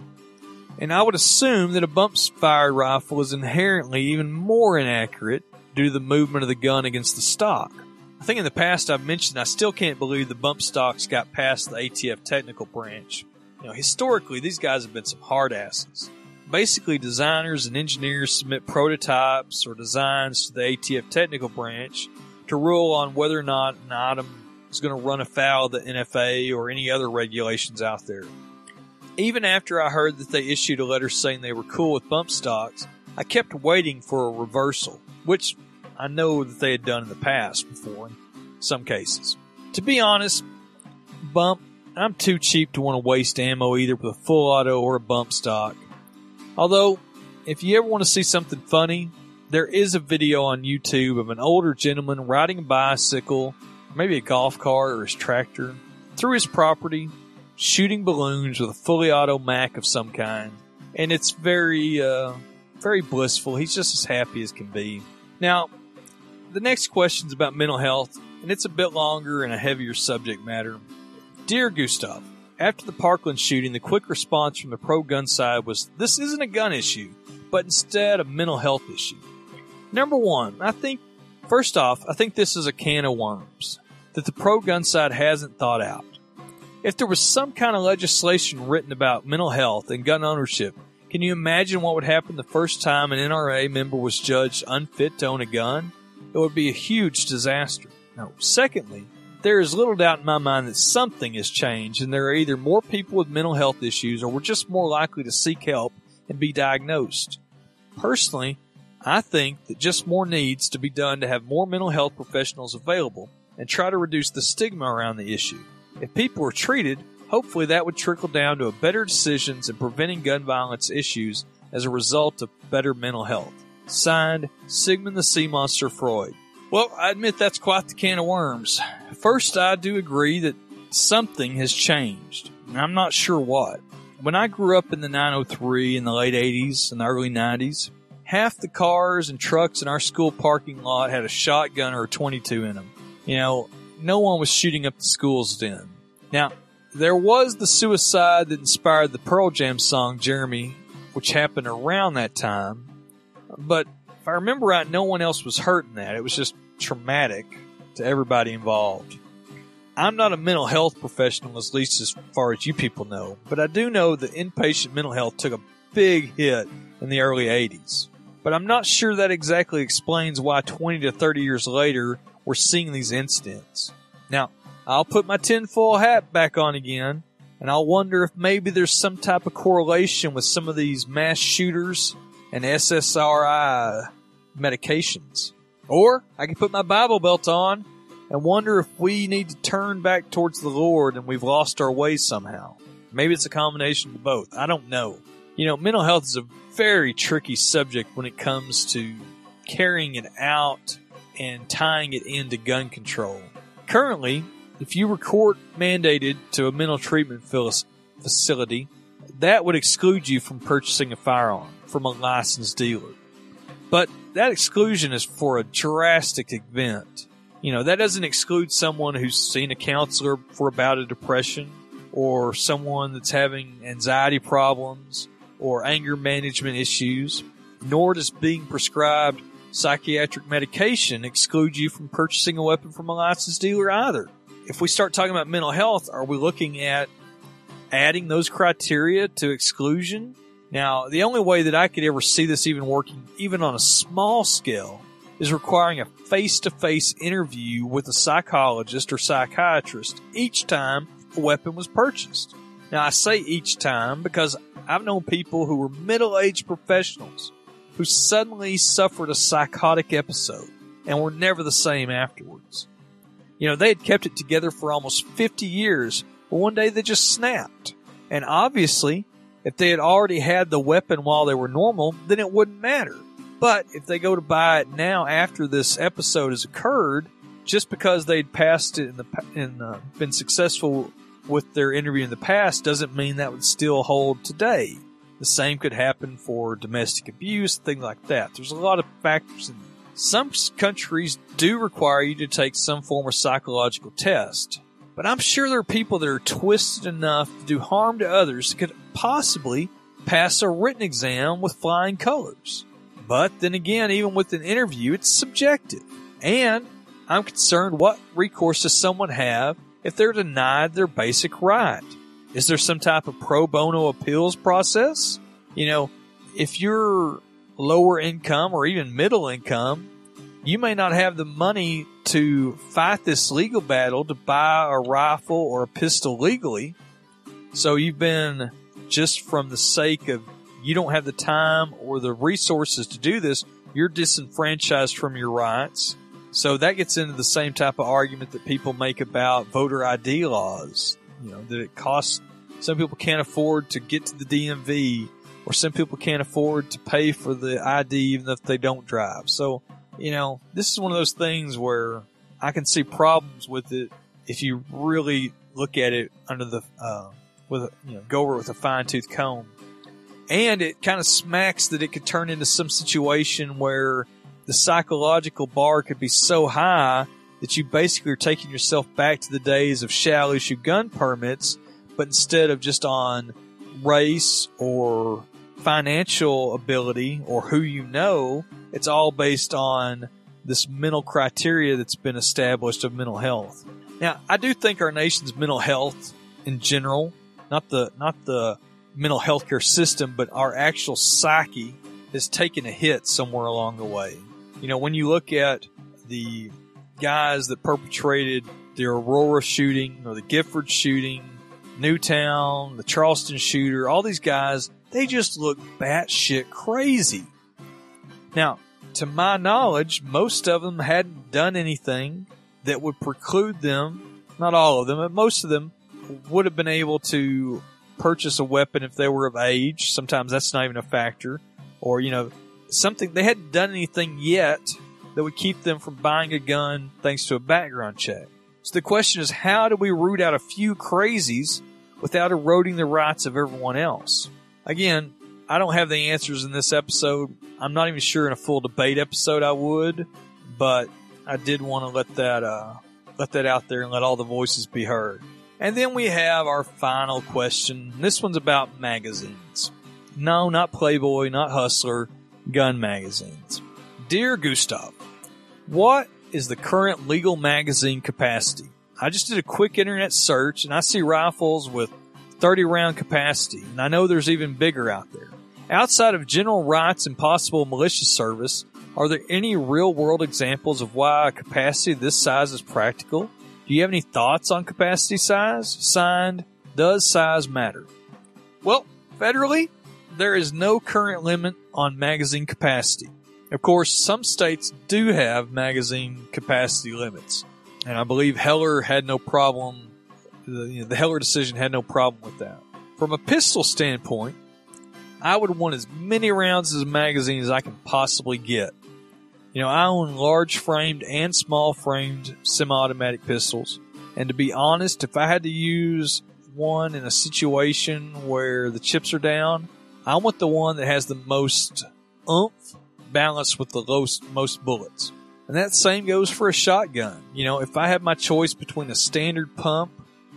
And I would assume that a bump-fired rifle is inherently even more inaccurate due to the movement of the gun against the stock. I think in the past I've mentioned I still can't believe the bump stocks got past the ATF technical branch. You know, historically, these guys have been some hard asses. Basically, designers and engineers submit prototypes or designs to the ATF technical branch to rule on whether or not an item is going to run afoul of the NFA or any other regulations out there. Even after I heard that they issued a letter saying they were cool with bump stocks, I kept waiting for a reversal, which I know that they had done in the past before in some cases. To be honest, I'm too cheap to want to waste ammo either with a full auto or a bump stock. Although, if you ever want to see something funny, there is a video on YouTube of an older gentleman riding a bicycle, maybe a golf cart or his tractor, through his property, shooting balloons with a fully auto Mac of some kind. And it's very blissful. He's just as happy as can be. Now, the next question's about mental health, and it's a bit longer and a heavier subject matter. Dear Gustav, after the Parkland shooting, the quick response from the pro-gun side was, this isn't a gun issue, but instead a mental health issue. Number 1, I think this is a can of worms that the pro-gun side hasn't thought out. If there was some kind of legislation written about mental health and gun ownership, can you imagine what would happen the first time an NRA member was judged unfit to own a gun? It would be a huge disaster. Now, secondly, there is little doubt in my mind that something has changed, and there are either more people with mental health issues or we're just more likely to seek help and be diagnosed. Personally, I think that just more needs to be done to have more mental health professionals available and try to reduce the stigma around the issue. If people are treated, hopefully that would trickle down to better decisions in preventing gun violence issues as a result of better mental health. Signed, Sigmund the Sea Monster Freud. Well, I admit that's quite the can of worms. First, I do agree that something has changed, and I'm not sure what. When I grew up in the 903 in the late 80s and the early 90s, half the cars and trucks in our school parking lot had a shotgun or a .22 in them. You know, no one was shooting up the schools then. Now, there was the suicide that inspired the Pearl Jam song, Jeremy, which happened around that time, but if I remember right, no one else was hurt in that. It was just traumatic to everybody involved. I'm not a mental health professional, at least as far as you people know, but I do know that inpatient mental health took a big hit in the early 80s. But I'm not sure that exactly explains why 20 to 30 years later we're seeing these incidents. Now, I'll put my tinfoil hat back on again, and I'll wonder if maybe there's some type of correlation with some of these mass shooters and SSRI medications. Or I can put my Bible belt on and wonder if we need to turn back towards the Lord and we've lost our way somehow. Maybe it's a combination of both. I don't know. You know, mental health is a very tricky subject when it comes to carrying it out and tying it into gun control. Currently, if you were court mandated to a mental treatment facility, that would exclude you from purchasing a firearm from a licensed dealer. But that exclusion is for a drastic event. You know, that doesn't exclude someone who's seen a counselor for about a depression or someone that's having anxiety problems or anger management issues, nor does being prescribed psychiatric medication exclude you from purchasing a weapon from a licensed dealer either. If we start talking about mental health, are we looking at adding those criteria to exclusion? Now, the only way that I could ever see this even working, even on a small scale, is requiring a face-to-face interview with a psychologist or psychiatrist each time a weapon was purchased. Now, I say each time because I've known people who were middle-aged professionals who suddenly suffered a psychotic episode and were never the same afterwards. You know, they had kept it together for almost 50 years, but one day they just snapped. And obviously, if they had already had the weapon while they were normal, then it wouldn't matter. But if they go to buy it now after this episode has occurred, just because they'd passed it and been successful with their interview in the past doesn't mean that would still hold today. The same could happen for domestic abuse, things like that. There's a lot of factors in there. Some countries do require you to take some form of psychological test. But I'm sure there are people that are twisted enough to do harm to others that could possibly pass a written exam with flying colors. But then again, even with an interview, it's subjective. And I'm concerned what recourse does someone have if they're denied their basic right? Is there some type of pro bono appeals process? You know, if you're lower income or even middle income, you may not have the money to fight this legal battle to buy a rifle or a pistol legally. So you've been, just from the sake of you don't have the time or the resources to do this, you're disenfranchised from your rights. So that gets into the same type of argument that people make about voter ID laws. You know, that it costs, some people can't afford to get to the DMV, or some people can't afford to pay for the ID even if they don't drive. So, you know, this is one of those things where I can see problems with it if you really look at it under the, go over it with a fine tooth comb. And it kind of smacks that it could turn into some situation where the psychological bar could be so high that you basically are taking yourself back to the days of shall issue gun permits, but instead of just on race or financial ability or who you know, it's all based on this mental criteria that's been established of mental health. Now, I do think our nation's mental health in general, not the mental health care system, but our actual psyche has taken a hit somewhere along the way. You know, when you look at the guys that perpetrated the Aurora shooting or the Gifford shooting, Newtown, the Charleston shooter, all these guys, they just look batshit crazy. Now, to my knowledge, most of them hadn't done anything that would preclude them, not all of them, but most of them would have been able to purchase a weapon if they were of age. Sometimes that's not even a factor. Or, you know, something, they hadn't done anything yet that would keep them from buying a gun thanks to a background check. So the question is, how do we root out a few crazies without eroding the rights of everyone else? Again, I don't have the answers in this episode. I'm not even sure in a full debate episode I would, but I did want to let that out there and let all the voices be heard. And then we have our final question. This one's about magazines. No, not Playboy, not Hustler, gun magazines. Dear Gustav, what is the current legal magazine capacity? I just did a quick internet search, and I see rifles with 30-round capacity, and I know there's even bigger out there. Outside of general rights and possible militia service, are there any real-world examples of why a capacity this size is practical? Do you have any thoughts on capacity size? Signed, does size matter? Well, federally, there is no current limit on magazine capacity. Of course, some states do have magazine capacity limits, and I believe Heller had no problem, the Heller decision had no problem with that. From a pistol standpoint, I would want as many rounds as a magazine as I can possibly get. You know, I own large-framed and small-framed semi-automatic pistols, and to be honest, if I had to use one in a situation where the chips are down, I want the one that has the most oomph, balanced with the most bullets. And that same goes for a shotgun. You know, if I had my choice between a standard pump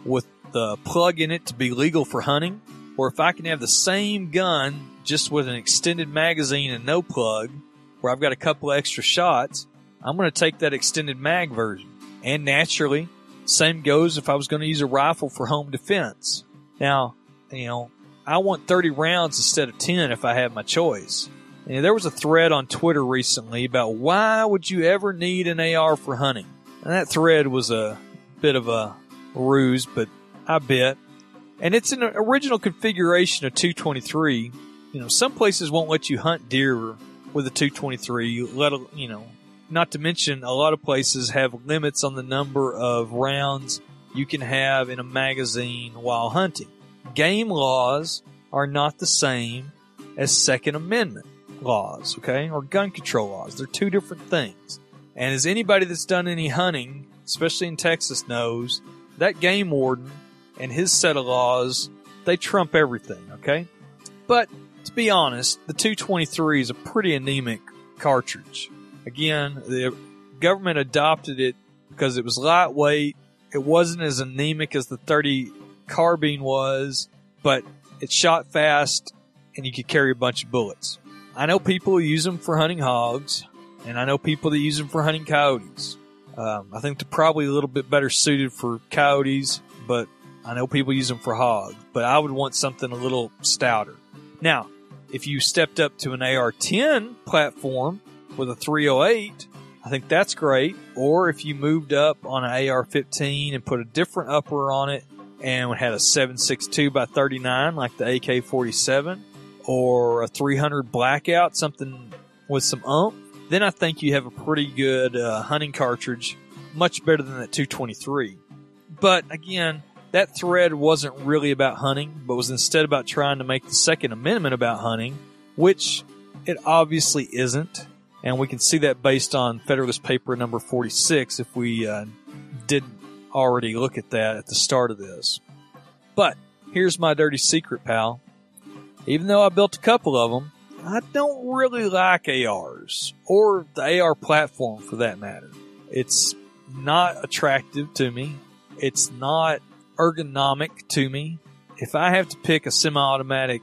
with the plug in it to be legal for hunting, or if I can have the same gun just with an extended magazine and no plug, where I've got a couple extra shots, I'm going to take that extended mag version. And naturally, same goes if I was going to use a rifle for home defense. Now, you know, I want 30 rounds instead of 10 if I have my choice. And there was a thread on Twitter recently about why would you ever need an AR for hunting? And that thread was a bit of a ruse, but I bet. And it's an original configuration of .223. You know, some places won't let you hunt deer with a .223. Not to mention a lot of places have limits on the number of rounds you can have in a magazine while hunting. game laws are not the same as Second Amendment laws, okay, or gun control laws. They're two different things. And as anybody that's done any hunting, especially in Texas, knows, that game warden and his set of laws, they trump everything, okay? But to be honest, the 223 is a pretty anemic cartridge. Again, the government adopted it because it was lightweight. It wasn't as anemic as the 30 carbine was, but it shot fast and you could carry a bunch of bullets. I know people who use them for hunting hogs, and I know people that use them for hunting coyotes. I think they're probably a little bit better suited for coyotes, but I know people use them for hogs. But I would want something a little stouter. Now, if you stepped up to an AR-10 platform with a 308, I think that's great. Or if you moved up on an AR-15 and put a different upper on it and had a 7.62 by 39 like the AK-47 or a 300 Blackout, something with some oomph, then I think you have a pretty good hunting cartridge, much better than that 223. But again, that thread wasn't really about hunting, but was instead about trying to make the Second Amendment about hunting, which it obviously isn't. And we can see that based on Federalist Paper No. 46 if we didn't already look at that at the start of this. But here's my dirty secret, pal. Even though I built a couple of them, I don't really like ARs, or the AR platform for that matter. It's not attractive to me. It's not ergonomic to me. If I have to pick a semi-automatic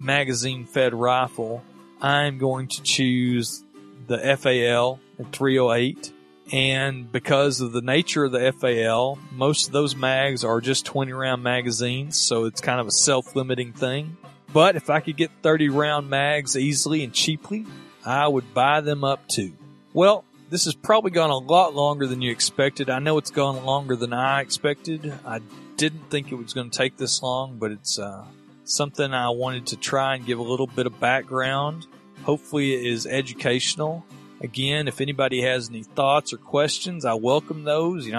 magazine-fed rifle, I'm going to choose the FAL and 308. And because of the nature of the FAL, most of those mags are just 20-round magazines, so it's kind of a self-limiting thing. But if I could get 30-round mags easily and cheaply, I would buy them up too. Well, this has probably gone a lot longer than you expected. I know it's gone longer than I expected. I didn't think it was going to take this long, but it's something I wanted to try and give a little bit of background. Hopefully it is educational. Again, if anybody has any thoughts or questions, I welcome those. You know,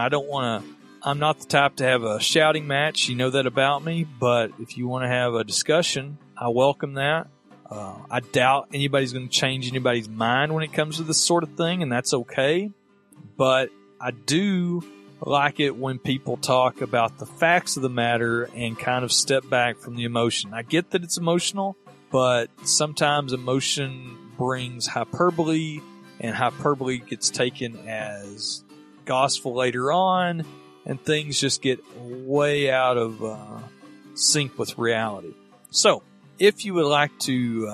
I'm not the type to have a shouting match. You know that about me. But if you want to have a discussion, I welcome that. I doubt anybody's going to change anybody's mind when it comes to this sort of thing, and that's okay. But I do like it when people talk about the facts of the matter and kind of step back from the emotion. I get that it's emotional, but sometimes emotion brings hyperbole, and hyperbole gets taken as gospel later on, and things just get way out of sync with reality. So, if you would like to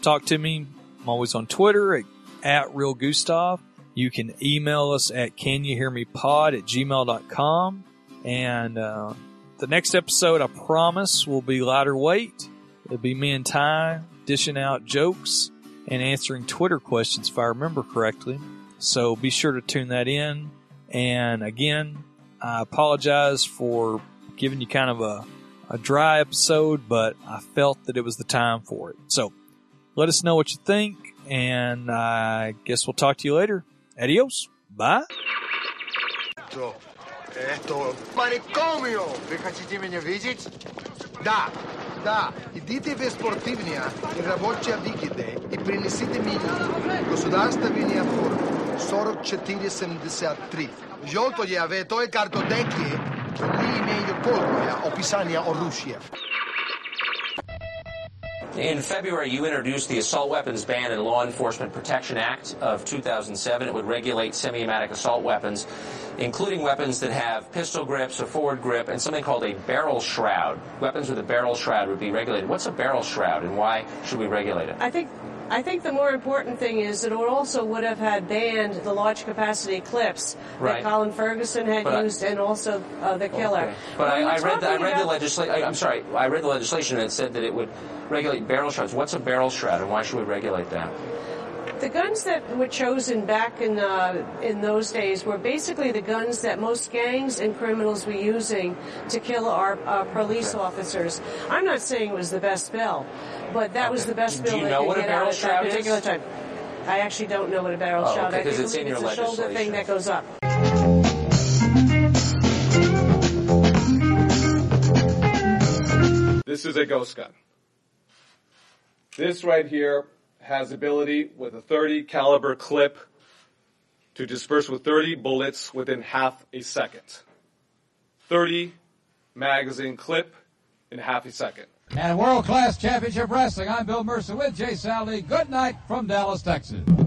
talk to me, I'm always on Twitter at RealGustav. You can email us at canyouhearmepod@gmail.com. And the next episode, I promise, will be lighter weight. It'll be me and Ty dishing out jokes and answering Twitter questions, if I remember correctly. So be sure to tune that in. And again, I apologize for giving you kind of a dry episode, but I felt that it was the time for it. So let us know what you think, and I guess we'll talk to you later. Adios. Bye. Esto manicomio. Вы хотите меня видеть? Да, да. Идите в спортивные и рабочие викиды и принесите мне государственную форму 4473. Желтое в той картотеке не имею полного описания оружия. In February, you introduced the Assault Weapons Ban and Law Enforcement Protection Act of 2007. It would regulate semi-automatic assault weapons, including weapons that have pistol grips, a forward grip, and something called a barrel shroud. Weapons with a barrel shroud would be regulated. What's a barrel shroud, and why should we regulate it? I think the more important thing is that it also would have had banned the large capacity clips that Colin Ferguson had used, and also the killer. Okay. But I read the legislation, and it said that it would regulate barrel shrouds. What's a barrel shroud, and why should we regulate that? The guns that were chosen back in those days were basically the guns that most gangs and criminals were using to kill our police officers. I'm not saying it was the best bill, but that was the best bill that could get out at that particular time. I actually don't know what a barrel shroud is. I think it's a shoulder thing that goes up. This is a ghost gun. This right here has ability with a 30 caliber clip to disperse with 30 bullets within half a second. 30 magazine clip in half a second. And World Class Championship Wrestling, I'm Bill Mercer with Jay Salley. Good night from Dallas, Texas.